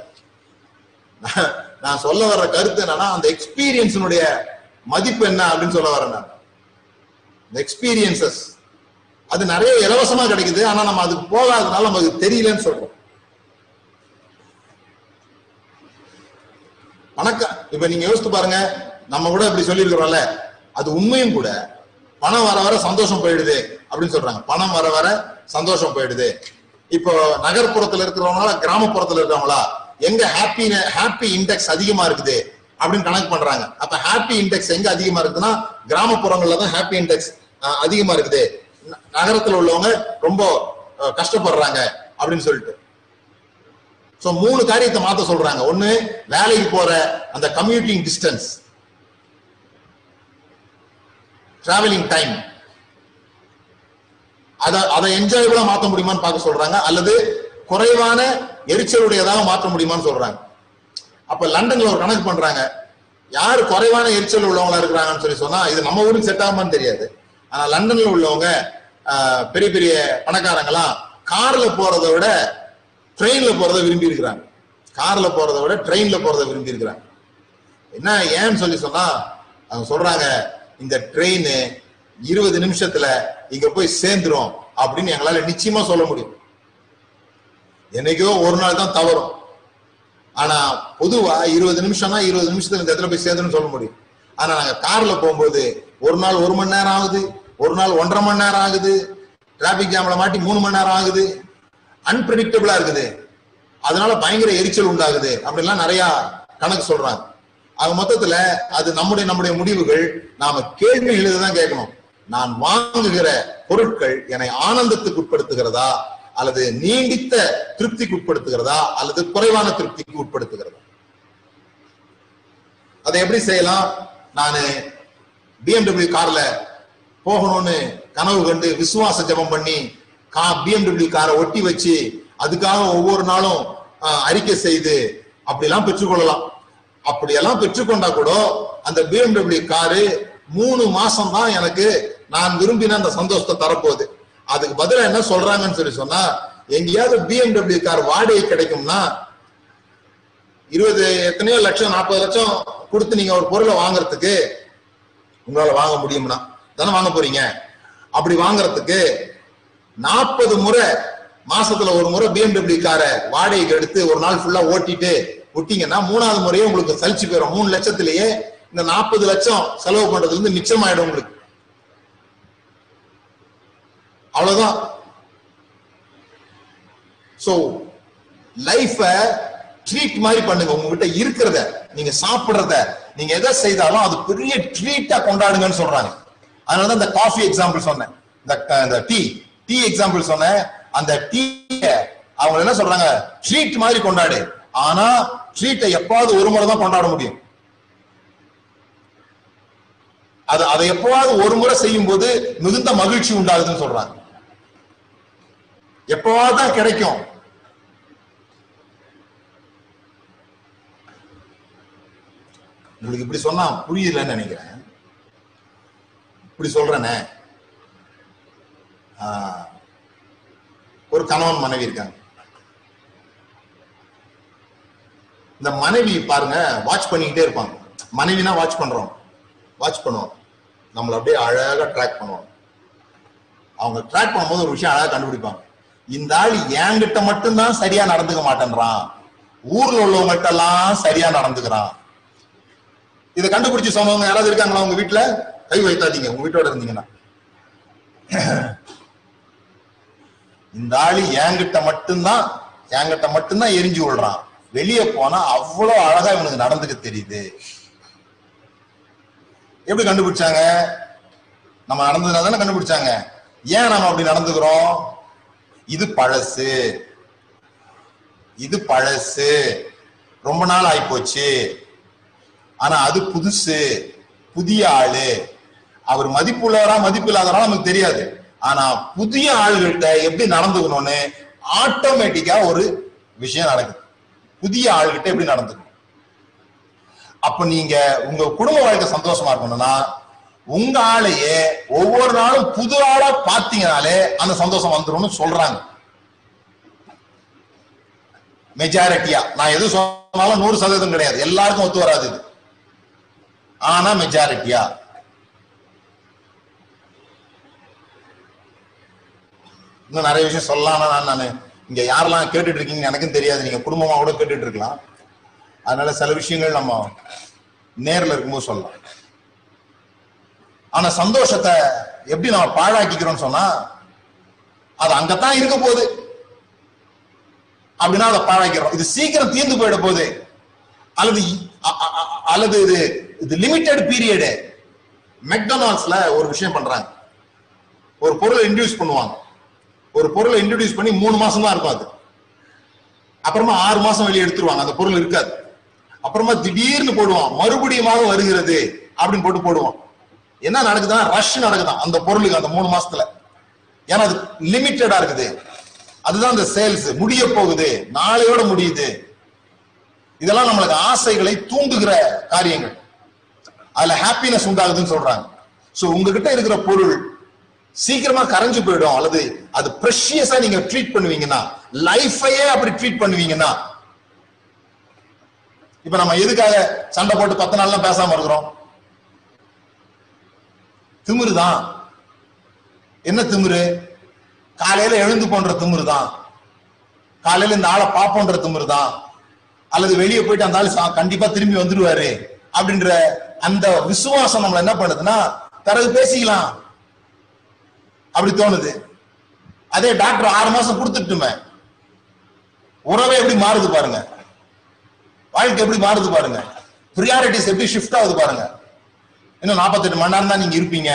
நான் சொல்ல வர்ற கருத்து என்னன்னா, அந்த எக்ஸ்பீரியன்ஸினுடைய மதிப்பு என்ன அப்படின்னு சொல்ல வரேன். நான் இந்த எக்ஸ்பீரியன்சஸ் அது நிறைய இலவசமா கிடைக்குது, ஆனா நம்ம அதுக்கு போகாதனால நமக்கு தெரியலன்னு சொல்றோம். பணக்கார இப்ப நீங்க யோசித்து பாருங்க, நம்ம கூட இப்படி சொல்லியிருக்கிறோம்ல, அது உண்மையும் கூட. பணம் வர வர சந்தோஷம் போயிடுது அப்படின்னு சொல்றாங்க. பணம் வர வர சந்தோஷம் போயிடுது. இப்போ நகர்ப்புறத்துல இருக்கிறவங்களா கிராமப்புறத்துல இருக்கிறவங்களா எங்க ஹாப்பி ஹாப்பி இண்டெக்ஸ் அதிகமா இருக்குது அப்படின்னு கணக்கு பண்றாங்க. அப்ப ஹாப்பி இண்டெக்ஸ் எங்க அதிகமா இருக்குன்னா, கிராமப்புறங்கள்ல தான் ஹாப்பி இண்டெக்ஸ் அதிகமா இருக்குது, நகரத்துல உள்ளவங்க ரொம்ப கஷ்டப்படுறாங்க அப்படின்னு சொல்லிட்டு. சோ மூணு காரியத்தை மாத்த சொல்றாங்க. ஒண்ணு, வேலைக்கு போற அந்த கம்யூட்டிங் டிஸ்டன்ஸ், டிராவலிங் டைம், அத அதை என்ஜாயபிளா மாற்ற முடியுமான்னு பார்க்க சொல்றாங்க, அல்லது குறைவான எரிச்சலுடையதாக மாற்ற முடியுமான்னு சொல்றாங்க. அப்ப லண்டன்ல ஒரு கணக்கு பண்றாங்க, யாரு குறைவான எரிச்சல் உள்ளவங்களா இருக்கிறாங்கன்னு சொல்லி சொன்னா, இது நம்ம ஊருக்கு செட் ஆகுமான்னு தெரியாது. ஆனா லண்டன்ல உள்ளவங்க பெரிய பெரிய பணக்காரங்களாம் கார்ல போறதை விட ட்ரெயின்ல போறதை விரும்பி இருக்கிறாங்க. கார்ல போறதை விட ட்ரெயின்ல போறதை விரும்பி இருக்கிறாங்க. என்ன ஏன்னு சொல்லி சொன்னா, அவங்க சொல்றாங்க, இந்த ட்ரெயின் இருபது நிமிஷத்துல இங்க போய் சேர்ந்துரும் அப்படின்னு எங்களால நிச்சயமா சொல்ல முடியும். என்னைக்கோ ஒரு நாள் தான் தவறும், ஆனா பொதுவா இருபது நிமிஷம்னா இருபது நிமிஷத்துல இந்த இடத்துல போய் சேர்ந்துரும் சொல்ல முடியும். ஆனா நாங்க கார்ல போகும்போது ஒரு நாள் ஒரு மணி நேரம் ஆகுது, ஒரு நாள் ஒன்றரை மணி நேரம் ஆகுது, டிராபிக் ஜாம்ல மாட்டி மூணு மணி நேரம் ஆகுது. அன்பிரடிக்டபிளா இருக்குது, அதனால பயங்கர எரிச்சல் உண்டாகுது அப்படின்லாம் நிறைய கணக்கு சொல்றாங்க. அது மொத்தத்துல அது நம்முடைய நம்முடைய முடிவுகள். நாம கேள்வி எழுதுதான் கேட்கணும், நான் வாங்குகிற பொருட்கள் என்னை ஆனந்தத்துக்கு உட்படுத்துகிறதா, அல்லது நீடித்த திருப்திக்கு உட்படுத்துகிறதா, அல்லது குறைவான திருப்திக்கு உட்படுத்துகிறதா? அதை எப்படி செய்யலாம்? நானு பிஎம்டபிள்யூ கார்ல போகணும்னு கனவு கண்டு விசுவாச ஜபம் பண்ணி கா பிஎம்டபிள்யூ காரை ஒட்டி வச்சு அதுக்காக ஒவ்வொரு நாளும் அறிக்கை செய்து அப்படிலாம் பெற்றுக்கொள்ளலாம். அப்படியெல்லாம் பெற்றுக்கொண்டா கூட அந்த பிஎம்டபிள்யூ காரு மூணு மாசம் தான் எனக்கு நான் விரும்பின அந்த சந்தோஷத்தை தரப்போகுது. அதுக்கு பதிலாக என்ன சொல்றாங்கன்னு சொல்லி சொன்னா, எங்கேயாவது பிஎம்டபிள்யூ கார் வாடகை கிடைக்கும்னா, இருபது எத்தனையோ லட்சம் நாற்பது லட்சம் கொடுத்து நீங்க ஒரு பொருளை வாங்கறதுக்கு உங்களால வாங்க முடியும்னா தானே வாங்க போறீங்க. அப்படி வாங்கறதுக்கு நாற்பது முறை மாசத்துல ஒரு முறை பிஎம்டபிள்யூ காரை வாடகைக்கு எடுத்து ஒரு நாள் ஃபுல்லா ஓட்டிட்டு விட்டீங்கன்னா மூணாவது முறையே உங்களுக்கு சலிச்சு போயிடும். மூணு லட்சத்திலேயே இந்த நாற்பது லட்சம் செலவு பண்றது வந்து மிச்சமாயிடும் உங்களுக்கு. அவ்வளவுதான். சோ லைஃப ட்ரீட் மாதிரி பண்ணுங்க. உங்ககிட்ட இருக்கிறத, நீங்க சாப்பிடுறத, நீங்க எதை செய்தாலும் அது பெரிய ட்ரீட்டா கொண்டாடுங்கன்னு சொல்றாங்க. அதனாலதான் இந்த காஃபி எக்ஸாம்பிள் சொன்னேன், இந்த டீ டீ எக்ஸாம்பிள் சொன்னேன். அந்த டீய அவங்க என்ன சொல்றாங்க, ட்ரீட் மாதிரி கொண்டாடு. ஆனா ட்ரீட்டை எப்பாவது ஒரு முறை தான் கொண்டாட முடியும். அது அதை எப்பாவது ஒரு முறை செய்யும் போது மிகுந்த மகிழ்ச்சி உண்டாகுதுன்னு சொல்றாங்க. எப்பாவது தான் கிடைக்கும். உங்களுக்கு இப்படி சொன்னா புரியலன்னு நினைக்கிறேன். இப்படி சொல்றேன்னு ஒரு கணவன் மனைவி இருக்காங்க. இந்த மனைவி பாருங்க வாட்ச் பண்ணிக்கிட்டே இருப்பாங்க. மனைவினா வாட்ச் பண்றோம், வாட்ச் பண்ணுவோம், நம்மள அப்படியே அழகா ட்ராக் பண்ணுவோம். அவங்க ட்ராக் பண்ணும்போது ஒரு விஷயம் அழகா கண்டுபிடிப்பாங்க. இந்த ஆள் என்கிட்ட மட்டும்தான் சரியா நடந்துக்க மாட்டேன்றான், ஊர்ல உள்ளவங்ககிட்ட எல்லாம் சரியா நடந்துக்கிறான். இதை கண்டுபிடிச்சு சொன்னவங்க யாராவது இருக்காங்களா உங்க வீட்டுல? கை வைத்தாதீங்க. உங்க வீட்டோட இருந்தீங்கன்னா, இந்த ஆளு என்கிட்ட மட்டும்தான் என்கிட்ட மட்டும்தான் எரிஞ்சு விடுறான், வெளியே போனா அவ்வளவு அழகா இவனுக்கு நடந்துக்க தெரியுது. எப்படி கண்டுபிடிச்சாங்க? நம்ம நடந்ததுனால தானே கண்டுபிடிச்சாங்க. ஏன் நம்ம அப்படி நடந்துக்கிறோம்? இது பழசு, இது பழசு, ரொம்ப நாள் ஆயிப்போச்சு. ஆனா அது புதுசு, புதிய ஆளு. அவர் மதிப்பு உள்ளவரா மதிப்பு இல்லாதவரா நமக்கு தெரியாது. ஆனா புதிய ஆள்கிட்ட எப்படி நடந்துக்கணும்னு ஆட்டோமேட்டிக்கா ஒரு விஷயம் நடக்குது. புதிய ஆள்கிட்ட எப்படி நடந்துக்கணும்? அப்ப நீங்க உங்க குடும்ப வாழ்க்கை சந்தோஷமா இருக்கணும்னா உங்க ஆளையே ஒவ்வொரு நாளும் புது ஆளா பாத்தீங்கனாலே அந்த சந்தோஷம் வந்துடும் சொல்றாங்க மெஜாரிட்டியா. நான் எது சொன்னாலும் நூறு சதவீதம் கிடையாது, எல்லாருக்கும் ஒத்து வராது இது. ஆனா மெஜாரிட்டியா இன்னும் நிறைய விஷயம் சொல்லலாம். நான் இங்க யாரெல்லாம் கேட்டுட்டு இருக்கீங்கன்னு எனக்கும் தெரியாது. நீங்க குடும்பமா கூட கேட்டுட்டு இருக்கலாம். அதனால சில விஷயங்கள் நம்ம நேரில் இருக்கும்போது சொல்லலாம். ஆனா சந்தோஷத்தை எப்படி நம்ம பாழாக்கிக்கிறோம்னு சொன்னா, அது அங்கத்தான் இருக்க போகுது அப்படின்னா அதை பாழாக்கிறோம். இது சீக்கிரம் தீர்ந்து போயிட போகுது, அல்லது அல்லது இது இது லிமிட்டெட் பீரியடு. மெக்டொனால்ட்ஸ்ல ஒரு விஷயம் பண்றாங்க, ஒரு பொருளை இன்ட்ரடியூஸ் பண்ணுவாங்க. ஒரு பொருளை இன்ட்ரடியூஸ் பண்ணி மூணு மாசம் தான் இருக்கும் அது. அப்புறமா ஆறு மாசம் வெளியே எடுத்துருவாங்க, அந்த பொருள் இருக்காது. அப்புறமா திடீர்னு போடுவான், மறுபடியும் வருகிறது அப்படின்னு போட்டு போடுவான். என்ன நடக்குதுன்னா ரஷ் நடக்குதான் அந்த பொருளுக்கு அந்த மூணு மாசத்துல. ஏன்னா அது லிமிட்டடா இருக்குது. அதுதான் அந்த சேல்ஸ் முடிய போகுது, நாளையோட முடியுது. இதெல்லாம் நம்மளுக்கு ஆசைகளை தூண்டுகிற காரியங்கள். அதுல ஹாப்பினஸ் உண்டாகுதுன்னு சொல்றாங்க. சோ உங்ககிட்ட இருக்கிற பொருள் சீக்கிரமா கரைஞ்சு போயிடும், அல்லது அது பிரஷியஸா நீங்க ட்ரீட் பண்ணுவீங்கன்னா, லைஃபையே அப்படி ட்ரீட் பண்ணுவீங்கன்னா. இப்ப நம்ம எதுக்காக சண்டை போட்டு பத்து நாள்லாம் பேசாம இருக்கிறோம்? திமிரு தான். என்ன திமிரு? காலையில எழுந்து போன்ற திமிரு தான், காலையில இந்த ஆளை பாப்போன்ற திமிரு தான், அல்லது வெளியே போயிட்டு அந்த ஆள் கண்டிப்பா திரும்பி வந்துடுவாரு அப்படின்ற அந்த விசுவாசம் நம்மள என்ன பண்ணுதுன்னா, பிறகு பேசிக்கலாம் அப்படி தோணுது. அதே டாக்டர் ஆறு மாசம் கொடுத்துட்டுமே உறவே எப்படி மாறுது பாருங்க, வாழ்க்கை எப்படி மாறுது பாருங்க, பிரியாரிட்டிஸ் எப்படி ஷிஃப்ட் ஆகுது பாருங்க. இன்னும் நாற்பத்தெட்டு மணி நேரம் தான் நீங்க இருப்பீங்க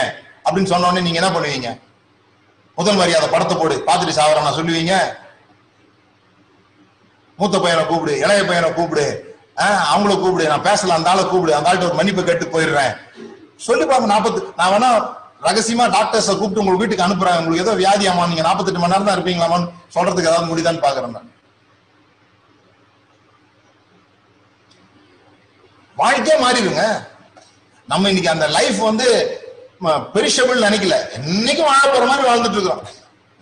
அப்படின்னு சொன்னோடனே நீங்க என்ன பண்ணுவீங்க? முதல் மரியாதை படத்தை போடு, பார்த்துட்டு சாவரா சொல்லுவீங்க. மூத்த பையனை கூப்பிடு, இளைய பையனை கூப்பிடு, அவங்கள கூப்பிடு, நான் பேசல அந்த ஆளை கூப்பிடு, அந்த ஆள்கிட்ட ஒரு மன்னிப்பு கேட்டு போயிடுறேன் சொல்லி பாருங்க. நாற்பத்தி நான் வேணா ரகசியமா டாக்டர்ஸை கூப்பிட்டு உங்களுக்கு வீட்டுக்கு அனுப்புறாங்க, உங்களுக்கு ஏதோ வியாதியாமா, நீங்க நாற்பத்தெட்டு மணி நேரம் தான் இருப்பீங்களாமான்னு சொல்றதுக்கு ஏதாவது முடிதான்னு பாக்குறேன் நான். வாழ்க்கையே மாறிடுங்க. நம்ம இன்னைக்கு அந்த லைஃப் வந்து பெரிஷபிள் நினைக்கல, என்னைக்கும் வாழ போற மாதிரி வாழ்ந்துட்டு இருக்கிறோம்,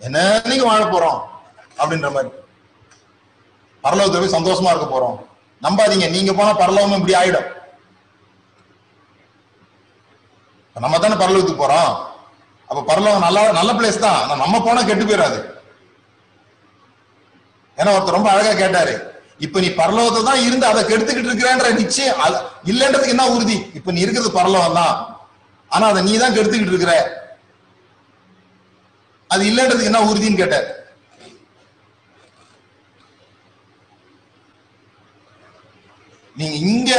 என்னைக்கும் வாழ போறோம் அப்படின்ற மாதிரி. பரலோகத்துல போய் சந்தோஷமா இருக்க போறோம். நம்பாதீங்க, நீங்க போனா பரலோகம் இப்படி ஆயிடும். நம்ம தானே பரலோகத்துக்கு போறோம். அப்ப பரலோகம் நல்ல நல்ல பிளேஸ் தான், நம்ம போனா கெட்டு போயிடாது. ஏன்னா ஒருத்தர் ரொம்ப அழகா கேட்டாரு, இப்ப நீ பரலோகத்துல தான் இருந்து அதை கெடுத்துக்கிட்டு இருக்கிறன்ற நிச்சயம் இல்லைன்றதுக்கு என்ன உறுதி? இப்ப நீ இருக்கிறது பரலோகம் தான், ஆனா அதை நீ தான் கெடுத்துக்கிட்டு இருக்கிற, அது இல்லைன்றதுக்கு என்ன உறுதின்னு கேட்டார். நீங்க இங்க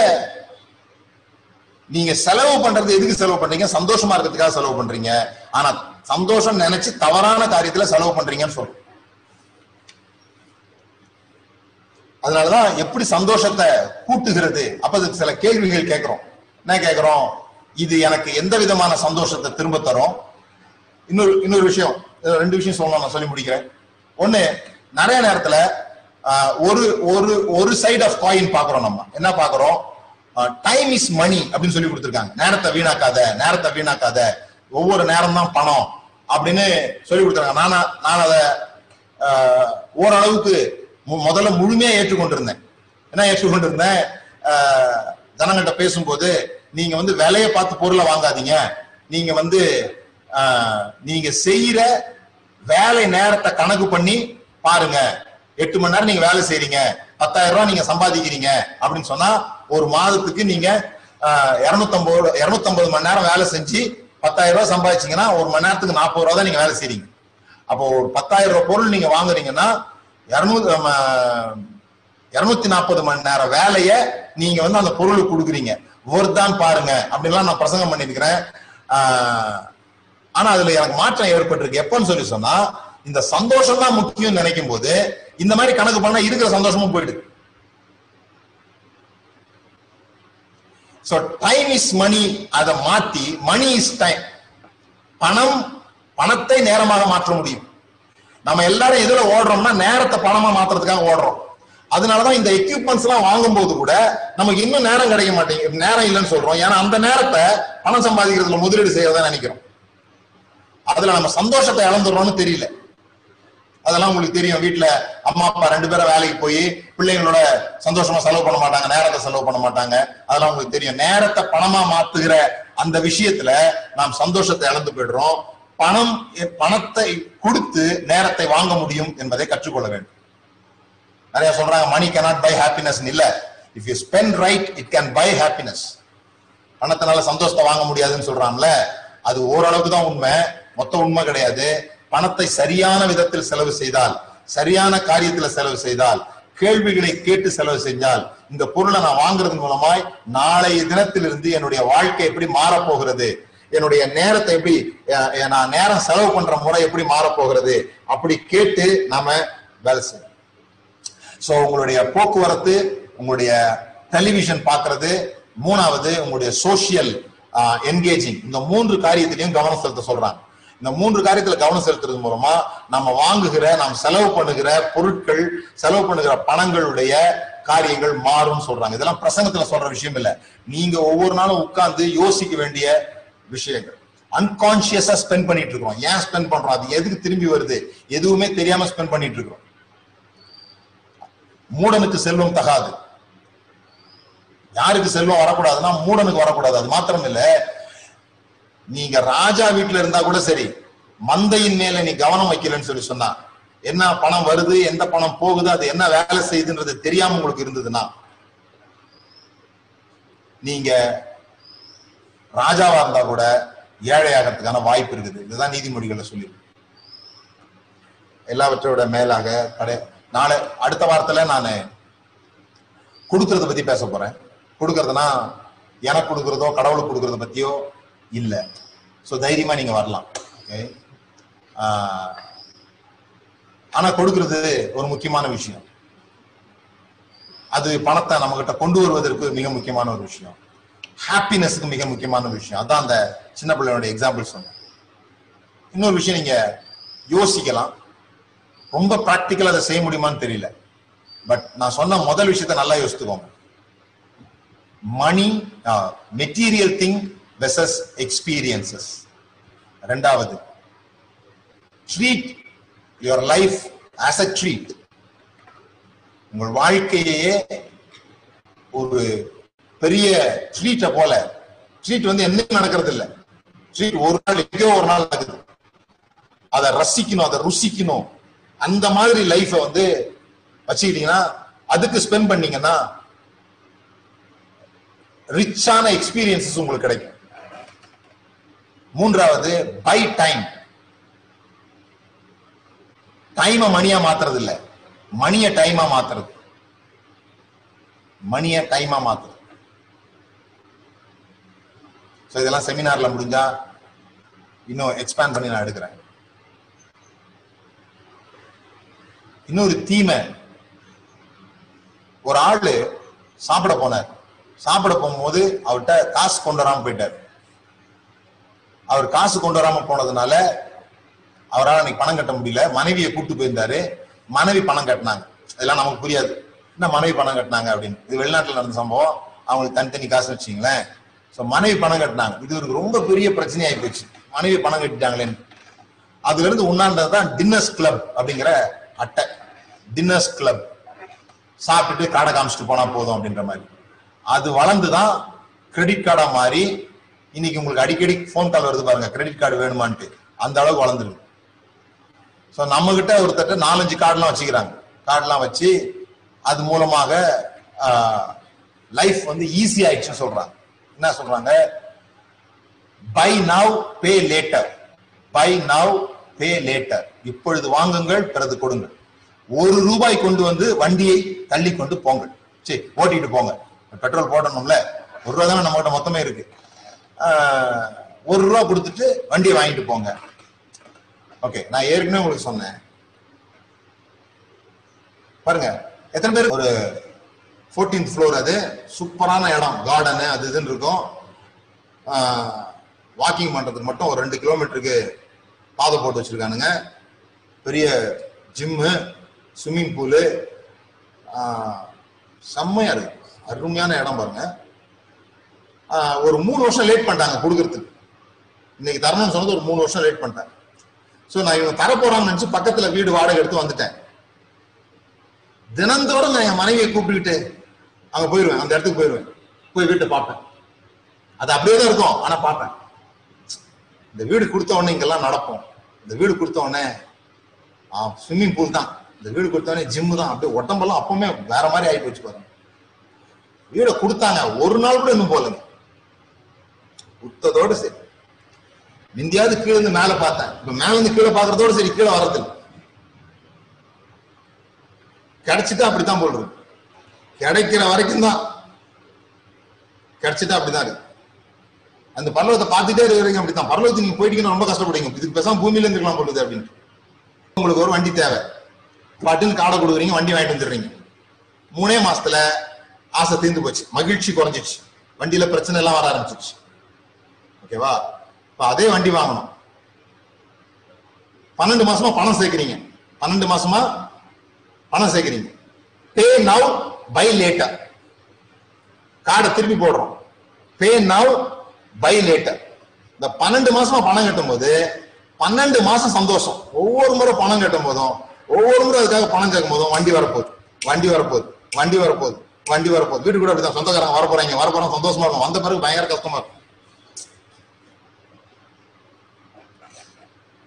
நீங்க செலவு பண்றது எதுக்கு செலவு பண்றீங்க? சந்தோஷமா இருக்கிறதுக்காக செலவு பண்றீங்க. ஆனா சந்தோஷம் நினைச்சு தவறான காரியத்துல செலவு பண்றீங்கன்னு சொல்றோம். அதனாலதான் எப்படி சந்தோஷத்தை கூட்டுகிறது அப்ப அதுக்கு சில கேள்விகள் கேட்கிறோம். என்ன கேட்கிறோம்? இது எனக்கு எந்த விதமான சந்தோஷத்தை திரும்ப தரும்? இன்னொரு இன்னொரு விஷயம், ரெண்டு விஷயம் சொல்லணும், நான் சொல்லி முடிக்கிறேன். ஒண்ணு, நிறைய நேரத்துல ஒரு ஒரு ஒரு சைடு ஆஃப் காயின் பாக்குறோம். நம்ம என்ன பாக்குறோம்? டைம் இஸ் மணி அப்படின்னு சொல்லி கொடுத்துருக்காங்க. நேரத்தை வீணாக்காத, நேரத்தை வீணாக்காத, ஒவ்வொரு நேரம் தான் பணம் அப்படின்னு சொல்லி கொடுத்துருக்காங்க. நானா நான் அதை ஓரளவுக்கு முதல்ல முழுமையா ஏற்றுக்கொண்டிருந்தேன். என்ன ஏற்றுக்கொண்டிருந்தேன்? ஜனங்கள்கிட்ட பேசும்போது நீங்க வந்து விலையை பார்த்து பொருளை வாங்காதீங்க, நீங்க வந்து நீங்க செய்யற வேலை நேரத்தை கணக்கு பண்ணி பாருங்க, எட்டு மணி நேரம் நீங்க வேலை செய்றீங்க, பத்தாயிரம் ரூபாய் நீங்க சம்பாதிக்கிறீங்க அப்படின்னு சொன்னா ஒரு மாதத்துக்கு நீங்க இருநூத்தம்பது இருநூத்தம்பது மணி நேரம் வேலை செஞ்சு பத்தாயிரம் ரூபாய் சம்பாதிச்சீங்கன்னா ஒரு மணி நேரத்துக்கு நாற்பது ரூபா தான் நீங்க வேலை செய்றீங்க. அப்போ ஒரு பத்தாயிரம் ரூபாய் பொருள் நீங்க வாங்குறீங்கன்னா இருநூறு இருநூத்தி நாற்பது மணி நேரம் வேலைய நீங்க வந்து அந்த பொருளுக்கு கொடுக்குறீங்க. ஒருதான் பாருங்க அப்படின்லாம் நான் பிரசங்கம் பண்ணிருக்கிறேன். ஆனா அதுல எனக்கு மாற்றம் ஏற்பட்டிருக்கு. எப்பன்னு சொல்லி சொன்னா, இந்த சந்தோஷம் தான் முக்கியம் நினைக்கும் போது இந்த மாதிரி கணக்கு பண்ணா இருக்கிற சந்தோஷமும் போயிடுது. சோ டைம் இஸ் மணி அதை மாத்தி மணி இஸ் டைம். பணம் பணத்தை நேரமாக மாற்ற முடியும். நம்ம எல்லாரும் எதுல ஓடுறோம்னா நேரத்தை பணமா மாத்துறதுக்காக ஓடுறோம். அதனாலதான் இந்த எக்யூப்மெண்ட்ஸ் எல்லாம் வாங்கும் போது கூட நமக்கு இன்னும் நேரம் கிடைக்க மாட்டேங்குது, நேரம் இல்லைன்னு சொல்றோம். ஏன்னா அந்த நேரத்தை பணம் சம்பாதிக்கிறதுல முதலீடு செய்யறதா நினைக்கிறோம். அதுல நம்ம சந்தோஷத்தை இழந்துடுறோம்னு தெரியல. அதெல்லாம் உங்களுக்கு தெரியும். வீட்டுல அம்மா அப்பா ரெண்டு பேரும் வேலைக்கு போய் பிள்ளைங்களோட சந்தோஷமா செலவு பண்ண மாட்டாங்க, நேரத்தை செலவு பண்ண மாட்டாங்க. அதெல்லாம் உங்களுக்கு தெரியும். நேரத்தை பணமா மாத்துகிற அந்த விஷயத்துல நாம் சந்தோஷத்தை இழந்து போயிடுறோம். பணம் பணத்தை கொடுத்து நேரத்தை வாங்க முடியும் என்பதை கற்றுக்கொள்ள வேண்டும். நிறைய சொல்றாங்க மணி cannot buy happiness. இல்ல, if you spend right it can buy happiness. பணத்தினால சந்தோஷத்தை வாங்க முடியாதுன்னு சொல்றாங்கல்ல, அது ஓரளவுக்கு தான் உண்மை, மொத்த உண்மை கிடையாது. பணத்தை சரியான விதத்தில் செலவு செய்தால், சரியான காரியத்துல செலவு செய்தால், கேள்விகளை கேட்டு செலவு செஞ்சால், இந்த பொருளை நான் வாங்குறது மூலமாய் நாளைய தினத்திலிருந்து என்னுடைய வாழ்க்கை எப்படி மாறப்போகிறது, என்னுடைய நேரத்தை எப்படி நான் நேரம் செலவு பண்ற முறை எப்படி மாறப்போகிறது அப்படி கேட்டு நாம வேலை செய்யணும். சோ உங்களுடைய போக்குவரத்து, உங்களுடைய டெலிவிஷன் பாக்குறது, மூணாவது உங்களுடைய சோசியல் என்கேஜிங், இந்த மூன்று காரியத்திலையும் கவனம் செலுத்த சொல்றாங்க. இந்த மூன்று காரியத்துல கவனம் செலுத்துறது மூலமா நம்ம வாங்குகிற, நாம் செலவு பண்ணுகிற பொருட்கள், செலவு பண்ணுகிற பணங்களுடைய காரியங்கள் மாறும் சொல்றாங்க. இதெல்லாம் பிரசங்கத்துல சொல்ற விஷயம் இல்ல, நீங்க ஒவ்வொரு நாளும் உட்கார்ந்து யோசிக்க வேண்டிய விஷயங்கள். அன்கான்சியஸா ஸ்பெண்ட் பண்ணிட்டு இருக்கோம். ஏன் ஸ்பெண்ட் பண்றோம்? அது எதுக்கு திரும்பி வருது? எதுவுமே தெரியாம ஸ்பெண்ட் பண்ணிட்டு இருக்கோம். மூடனுக்கு செல்வம் தகாது. யாருக்கு செல்வம் வரக்கூடாதுன்னா மூடனுக்கு வரக்கூடாது. அது மாத்திரம் இல்ல, நீங்க ராஜா வீட்டுல இருந்தா கூட சரி, மந்தையின் மேல நீ கவனம் வைக்கலன்னு சொல்லி சொன்னா, என்ன பணம் வருது, எந்த பணம் போகுது, அது என்ன வேலை செய்யுதுன்றது தெரியாம உங்களுக்கு இருந்ததுன்னா நீங்க ராஜாவா இருந்தா கூட ஏழையாகிறதுக்கான வாய்ப்பு இருக்குது. இதுதான் நீதிமொழிகள்ல சொல்லியிருக்கு. எல்லாவற்றோட மேலாக கடை நாளை அடுத்த வாரத்துல நான் கொடுக்கறத பத்தி பேச போறேன். கொடுக்கறதுனா எனக்கு கொடுக்கறதோ கடவுளுக்கு கொடுக்கறத பத்தியோ இல்லை. ஸோ தைரியமா நீங்க வரலாம். ஓகே, ஆனா கொடுக்கறது ஒரு முக்கியமான விஷயம். அது பணத்தை நம்ம கிட்ட கொண்டு வருவதற்கு மிக முக்கியமான ஒரு விஷயம், ஹாப்பினஸ்க்கு மிக முக்கியமான விஷயம். அதான் அந்த சின்ன பிள்ளையோட எக்ஸாம்பிள் சொன்னேன். இன்னொரு விஷயம், நீங்க யோசிக்கலாம், ரொம்ப பிராக்டிக்கலா அதை செய்ய முடியுமான்னு தெரியல, பட் நான் சொன்ன முதல் விஷயத்த நல்லா யோசித்துக்கோங்க. Money material thing versus experiences. ரெண்டாவது, treat your life as a treat. உங்கள் வாழ்க்கையே ஒரு பெரிய ட்ரீட்டை போல. ட்ரீட் வந்து என்ன நடக்கிறது இல்லை, ட்ரீட் ஒரு நாள் எங்கேயோ ஒரு நாள் நடக்குது. அதை ரசிக்கணும், அதை ருசிக்கணும். அந்த மாதிரி லைஃபை வந்து வச்சுக்கிட்டீங்கன்னா, அதுக்கு ஸ்பெண்ட் பண்ணீங்கன்னா ரிச்சான எக்ஸ்பீரியன்சஸ் உங்களுக்கு கிடைக்கும். மூன்றாவது, பை டைம். டைமை மணியா மாத்துறது இல்ல, மணியை டைமா மாத்துறது. மணியை டைமா மாத்துறது. இதெல்லாம் செமினார்ல முடிஞ்சா இன்னும் எக்ஸ்பேண்ட் பண்ணி நான் எடுக்கிறேன். இன்னொரு தீமை, ஒரு ஆளு சாப்பிட போனார். சாப்பிட போகும்போது அவர்கிட்ட காசு கொண்டு வராம போயிட்டார். அவர் காசு கொண்டு வராம போனதுனால அவரால் அன்னைக்கு பணம் கட்ட முடியல. மனைவியை கூப்பிட்டு போயிருந்தாரு, மனைவி பணம் கட்டினாங்க. இதெல்லாம் நமக்கு புரியாது, என்ன மனைவி பணம் கட்டினாங்க அப்படின்னு. இது வெளிநாட்டில் நடந்த சம்பவம். அவங்களுக்கு தனித்தனி காசு வச்சுங்களேன். ஸோ மனைவி பணம் கட்டினாங்க. இது ஒரு ரொம்ப பெரிய பிரச்சனையாகி போச்சு, மனைவி பணம் கட்டிட்டாங்களேன்னு. அதுல இருந்து உண்ணாண்டது தான் டின்னர்ஸ் கிளப் அப்படிங்கிற அட்டை. டின்னர்ஸ் கிளப் சாப்பிட்டுட்டு காடை காமிச்சிட்டு போனா போதும் அப்படின்ற மாதிரி அது வளர்ந்துதான் கிரெடிட் கார்டா மாறி இன்னைக்கு உங்களுக்கு அடிக்கடி போன் கால் வருது பாருங்க, கிரெடிட் கார்டு வேணுமான்ட்டு. அந்த அளவுக்கு வளர்ந்துருக்கு. ஸோ நம்ம கிட்ட ஒருத்தட்ட நாலஞ்சு கார்டெலாம் வச்சுக்கிறாங்க. கார்டெலாம் வச்சு அது மூலமாக லைஃப் வந்து ஈஸி ஆயிடுச்சுன்னு சொல்றாங்க. என்ன சொல்றாங்க? Buy now pay later. Buy now pay later. இப்பொழுது வாங்குங்கள் பிறகு கொடுங்கள். ஒரு ரூபாய் கொண்டு வந்து வண்டியை தள்ளி கொண்டு போங்கள். சரி, ஓட்டிட்டு போங்க. பெட்ரோல் போடணும்ல, ஒரு ரூபா தானே நம்மகிட்ட மொத்தமே இருக்கு. ஒரு ரூபா கொடுத்துட்டு வண்டியை வாங்கிட்டு போங்க. ஓகே, நான் ஏற்கனவே உங்களுக்கு சொன்னேன் பாருங்க. எத்தனை பேர் ஒரு பதினாறாவது ஃப்ளோர், அது சூப்பரான இடம், கார்டனு அது இதுன்னு இருக்கும். வாக்கிங் பண்றதுக்கு மட்டும் ஒரு ரெண்டு கிலோமீட்டருக்கு பாதை போட்டு வச்சிருக்கானுங்க. பெரிய ஜிம்மு, ஸ்விம்மிங் பூலு, செம்மையா இருக்கு, அருமையான இடம் பாருங்க. ஒரு மூணு வருஷம் லேட் பண்ணிட்டாங்க கொடுக்கறதுக்கு. இன்னைக்கு தரணும்னு சொன்னது ஒரு மூணு வருஷம் லேட் பண்ணிட்டேன். ஸோ நான் இவங்க தரப்போறான்னு நினச்சி பக்கத்தில் வீடு வாடகை எடுத்து வந்துட்டேன். தினந்தோட நான் என் மனைவியை கூப்பிட்டுக்கிட்டு அங்கே போயிடுவேன், அந்த இடத்துக்கு போயிடுவேன். போய் வீட்டை பார்ப்பேன். அது அப்படியே தான் இருக்கும், ஆனால் பார்ப்பேன். இந்த வீடு கொடுத்த உடனே இங்கெல்லாம் நடப்போம். இந்த வீடு கொடுத்த உடனே ஸ்விம்மிங் பூல் தான், இந்த வீடு கொடுத்த உடனே ஜிம்மு தான். அப்படியே உடம்பெல்லாம் அப்பவுமே வேற மாதிரி ஆகிட்டு வச்சு பாருங்க. வீடை கொடுத்தாங்க, ஒரு நாள் கூட இன்னும் போகலங்க, கொடுத்ததோடு சரி. இந்தியாவது கீழே இருந்து மேல பார்த்தேன், இப்ப மேல இருந்து கீழே பாக்குறதோடு சரி, கீழே வர்றது கிடைச்சிட்டா அப்படித்தான் போடுறது. கிடைக்கிற வரைக்கும் தான், கிடைச்சிட்டா அப்படிதான் இருக்கு. அந்த பரலோகத்தை பார்த்துட்டே இருக்கிறீங்க, அப்படித்தான். பரலோகத்துக்கு நீங்க போயிட்டீங்கன்னா ரொம்ப கஷ்டப்படுங்க. இதுக்கு பேசாம பூமியில இருந்துக்கலாம் போடுறது அப்படின்னு. உங்களுக்கு ஒரு வண்டி தேவை, பாட்டுன்னு காடை கொடுக்குறீங்க, வண்டி வாங்கிட்டு வந்துடுறீங்க. மூணே மாசத்துல ஆசை தீர்ந்து போச்சு, மகிழ்ச்சி குறைஞ்சிச்சு, வண்டியில பிரச்சனை எல்லாம் வர ஆரம்பிச்சிச்சு. ஓகேவா? இப்ப அதே வண்டி வாங்கணும். பன்னெண்டு மாசமா பணம் சேர்க்கிறீங்க, பன்னெண்டு மாசமா பணம் சேர்க்கிறீங்க. Pay now buy later. கார்டை திருப்பி போடுறோம். Pay now buy later. இந்த பன்னெண்டு மாசமா பணம் கட்டும் போது பன்னெண்டு மாசம் சந்தோஷம். ஒவ்வொரு முறை பணம் கட்டும் போதும், ஒவ்வொரு முறை அதுக்காக பணம் சேர்க்கும் போதும் வண்டி வரப்போகுது, வண்டி வரப்போகுது, வண்டி வரப்போகுது, வண்டி வரப்போகுது. வீட்டுக்கு கூட அப்படிதான், சொந்தக்காரங்க வரப்போறாங்க, வரப்போறோம், சந்தோஷமா இருக்கும். வந்த பிறகு பயங்கர கஷ்டமா இருக்கும்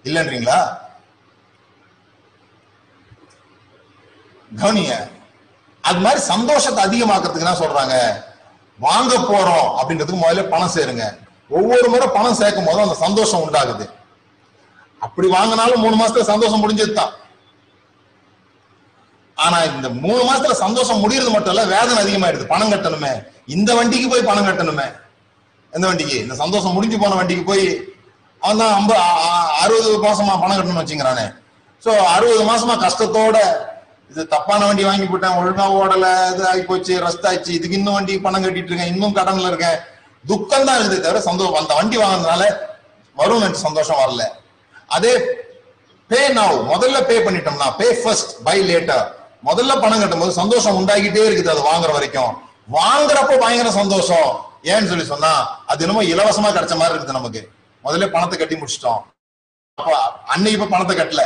இல்லைன்றீங்களா? கவனிங்க. அது மாதிரி சந்தோஷத்தை அதிகமாக்குறதுக்கு என்ன சொல்றாங்க? வாங்க போறோம் அப்படின்றதுக்கு முதல்ல பணம் சேருங்க. ஒவ்வொரு முறை பணம் சேர்க்கும் போதும் அந்த சந்தோஷம் உண்டாகுது. அப்படி வாங்கினாலும் மூணு மாசத்துல சந்தோஷம் முடிஞ்சதுதான். ஆனா இந்த மூணு மாசத்துல சந்தோஷம் முடியறது மட்டும் இல்ல, வேதனை அதிகமாயிடுது. பணம் கட்டணுமே, இந்த வண்டிக்கு போய் பணம் கட்டணுமே, எந்த வண்டிக்கு, இந்த சந்தோஷம் முடிஞ்சு போன வண்டிக்கு போய் அவன் தான் ஐம்பது அறுபது மாசமா பணம் கட்டணும்னு வச்சுக்கிறானே. ஸோ அறுபது மாசமா கஷ்டத்தோட, இது தப்பான வண்டி வாங்கி போட்டேன், ஒழுங்கா ஓடலை, இது ஆகி போச்சு, ரஸ்ட் ஆயிடுச்சு, இதுக்கு இன்னும் வண்டி பணம் கட்டிட்டு இருக்கேன், இன்னும் கடன்ல இருக்கேன். துக்கம் தான் இருக்குது தவிர சந்தோஷம், அந்த வண்டி வாங்கினதுனால வரும் எனக்கு சந்தோஷம் வரல. அதே பே நவ், முதல்ல பே பண்ணிட்டோம்னா, பே ஃபர்ஸ்ட் பை லேட்டர், முதல்ல பணம் கட்டும் போது சந்தோஷம் உண்டாகிட்டே இருக்குது. அது வாங்குற வரைக்கும், வாங்குறப்போ பயங்கர சந்தோஷம். ஏன்னு சொல்லி சொன்னா அது என்னமோ இலவசமா கிடைச்ச மாதிரி இருக்குது நமக்கு. முதல்ல பணத்தை கட்டி முடிச்சிட்டோம். அன்னைக்கு போய் பணத்தை கட்டல,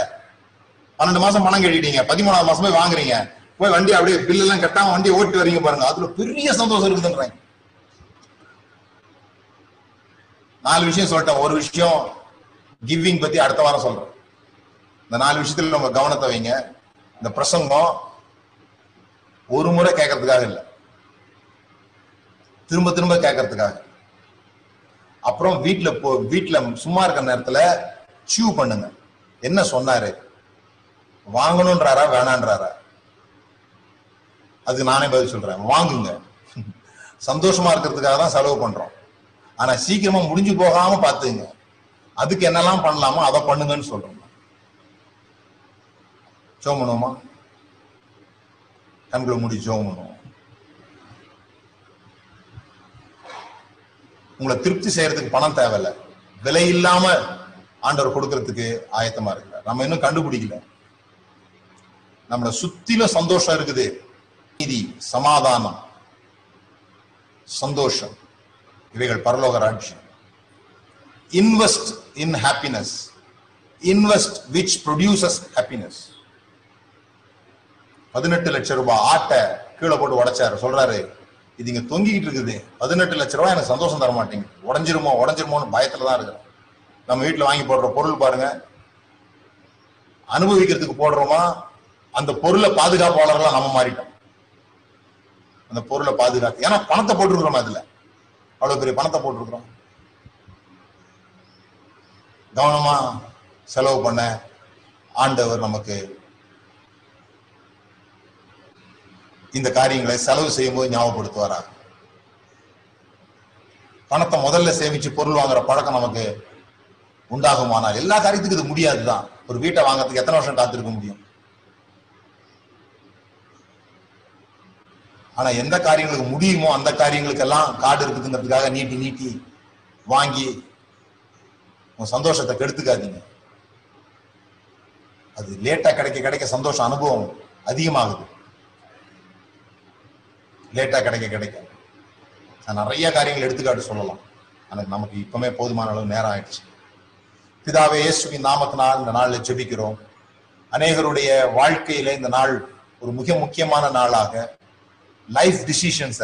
பன்னெண்டு மாசம் பணம் கட்டிட்டீங்க, பதிமூணாவது மாசம் போய் வாங்குறீங்க, போய் வண்டி அப்படியே பில் எல்லாம் கட்டாம வண்டி ஓட்டி வரீங்க பாருங்க, அதுல பெரிய சந்தோஷம் இருக்குதுன்றாங்க. நாலு விஷயம் சொல்லிட்டேன், ஒரு விஷயம் கிவிங் பத்தி அடுத்த வாரம் சொல்றேன். இந்த நாலு விஷயத்துல நம்ம கவனத்தை வைங்க. இந்த பிரசங்கம், ஒரு முறை கேட்கறதுக்காக இல்லை, திரும்ப திரும்ப கேட்கறதுக்காக. அப்புறம் வீட்டுல போ வீட்டுல சும்மா இருக்கிற நேரத்துல சியூ பண்ணுங்க. என்ன சொன்னாரு, வாங்கணும்ன்றாரா வேணான்றாரா? அதுக்கு நானே பதில் சொல்றேன், வாங்குங்க. சந்தோஷமா இருக்கிறதுக்காக தான் செலவு பண்றோம். ஆனா சீக்கிரமா முடிஞ்சு போகாம பாத்துங்க. அதுக்கு என்னெல்லாம் பண்ணலாமோ அதை பண்ணுங்கன்னு சொல்றோம். ஜோம் பண்ணுவோமா? கண்களை மூடி ஜோம் பண்ணுவோம். உங்களை திருப்தி செய்யறதுக்கு பணம் தேவையில்லை, விலை இல்லாம ஆண்டவர் கொடுக்கறதுக்கு ஆயத்தமா இருக்கு. நம்ம இன்னும் கண்டுபிடிக்கல. நம்மளை சுத்தில சந்தோஷம் இருக்குது, நீதி, சமாதானம், சந்தோஷம், இவைகள் பரலோக ராஜ்யம். Invest in happiness, invest which produces happiness. பதினெட்டு லட்சம் ரூபாய் ஆட்டை கீழே போட்டு உடைச்சாரு. சொல்றாரு, இது இங்க தொங்கிக்கிட்டு இருக்குது, பதினெட்டு லட்சம் ரூபாய் எனக்கு சந்தோஷம் தர மாட்டேங்குது, உடஞ்சிருமோ உடஞ்சிருமோன்னு பயத்துல தான் இருக்கிறோம். நம்ம வீட்டுல வாங்கி போடுற பொருள் பாருங்க, அனுபவிக்கிறதுக்கு போடுறோமா? அந்த பொருளை பாதுகாப்பாளர்களா நம்ம மாறிட்டோம். அந்த பொருளை பாதுகாத்து, ஏன்னா பணத்தை போட்டுருக்கிறோம், அதுல அவ்வளவு பெரிய பணத்தை போட்டுருக்கிறோம். கவனமா செலவு பண்ண ஆண்டவர் நமக்கு இந்த காரியங்களை செலவு செய்யும் போது ஞாபகப்படுத்துவாரா? பணத்தை முதல்ல சேமிச்சு பொருள் வாங்குற பழக்கம் நமக்கு உண்டாகுமானால், எல்லா காரியத்துக்கும் இது முடியாதுதான். ஒரு வீட்டை வாங்கறதுக்கு எத்தனை வருஷம் காத்திருக்க முடியும்? ஆனா எந்த காரியங்களுக்கு முடியுமோ அந்த காரியங்களுக்கு எல்லாம் காடு இருக்குதுங்கிறதுக்காக நீட்டி நீட்டி வாங்கி உங்க சந்தோஷத்தை கெடுத்துக்காதீங்க. அது லேட்டா கிடைக்க கிடைக்க சந்தோஷம், அனுபவம் அதிகமாகுது. லேட்டா கிடைக்க கிடைக்க நான் நிறைய காரியங்கள் எடுத்துக்காட்டு சொல்லலாம். ஆனா நமக்கு இப்பவுமே போதுமான அளவு நேரம் ஆயிடுச்சு. பிதாவே இயேசுவின் நாமத்தினால் இந்த நாள்ல ஜெபிக்கிறோம். அநேகருடைய வாழ்க்கையில இந்த நாள் ஒரு மிக முக்கியமான நாளாக, லைஃப் டிசிஷன்ஸ,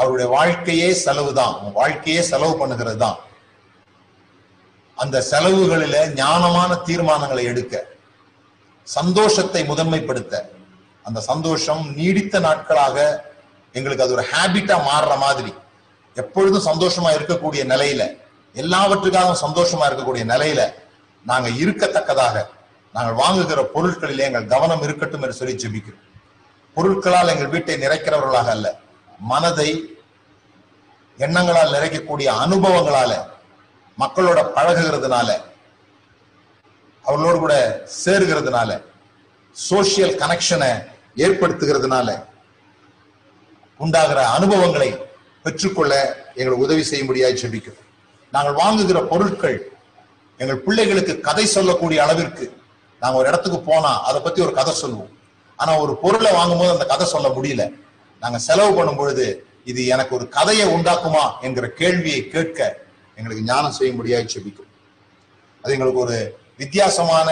அவருடைய வாழ்க்கையே செலவு தான், வாழ்க்கையே செலவு பண்ணுகிறது தான். அந்த செலவுகளில ஞானமான தீர்மானங்களை எடுக்க, சந்தோஷத்தை முதன்மைப்படுத்த, அந்த சந்தோஷம் நீடித்த நாட்களாக எங்களுக்கு அது ஒரு ஹேபிட்டா மாறுற மாதிரி, எப்பொழுதும் சந்தோஷமா இருக்கக்கூடிய நிலையில, எல்லாவற்றுக்காகவும் சந்தோஷமா இருக்கக்கூடிய நிலையில நாங்க இருக்கத்தக்கதாக, நாங்கள் வாங்குகிற பொருட்களில் எங்கள் கவனம் இருக்கட்டும் என்று சொல்லி ஜெபிக்கிறோம். பொருட்களால் எங்கள் வீட்டை நிறைக்கிறவர்களாக அல்ல, மனதை எண்ணங்களால் நிறைக்கக்கூடிய அனுபவங்களால, மக்களோட பழகுகிறதுனால, அவர்களோடு கூட சேர்கிறதுனால, சோசியல் கனெக்ஷனை ஏற்படுத்துகிறதுனால உண்டாகிற அனுபவங்களை பெற்றுக்கொள்ள எங்களை உதவி செய்ய முடியாது ஜெபிக்கிறோம். நாங்கள் வாங்குகிற பொருட்கள் எங்கள் பிள்ளைகளுக்கு கதை சொல்லக்கூடிய அளவிற்கு, நாங்கள் ஒரு இடத்துக்கு போனா அதை பத்தி ஒரு கதை சொல்லுவோம். ஆனா ஒரு பொருளை வாங்கும்போது அந்த கதை சொல்ல முடியல. நாங்க செலவு பண்ணும் பொழுது இது எனக்கு ஒரு கதையை உண்டாக்குமா என்கிற கேள்வியை கேட்க எங்களுக்கு ஞானம் செய்ய முடியாது ஜெபிக்கிறோம். அது எங்களுக்கு ஒரு வித்தியாசமான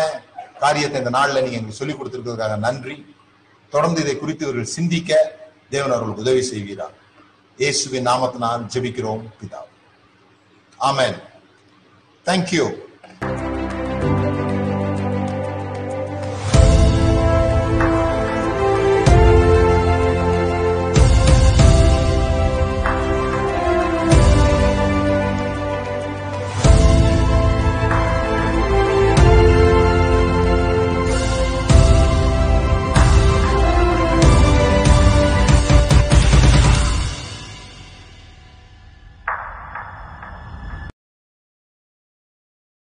காரியத்தை இந்த நாள்ல நீங்க எங்களுக்கு சொல்லிக் கொடுத்திருக்கிறதுக்காக நன்றி. தொடர்ந்து இதை குறித்து இவர்கள் சிந்திக்க தேவன் அவர்களுக்கு உதவி செய்வீரார். இயேசுவின் நாமத்தினால் ஜெபிக்கிறோம் பிதாவே, ஆமென். தேங்க்யூ.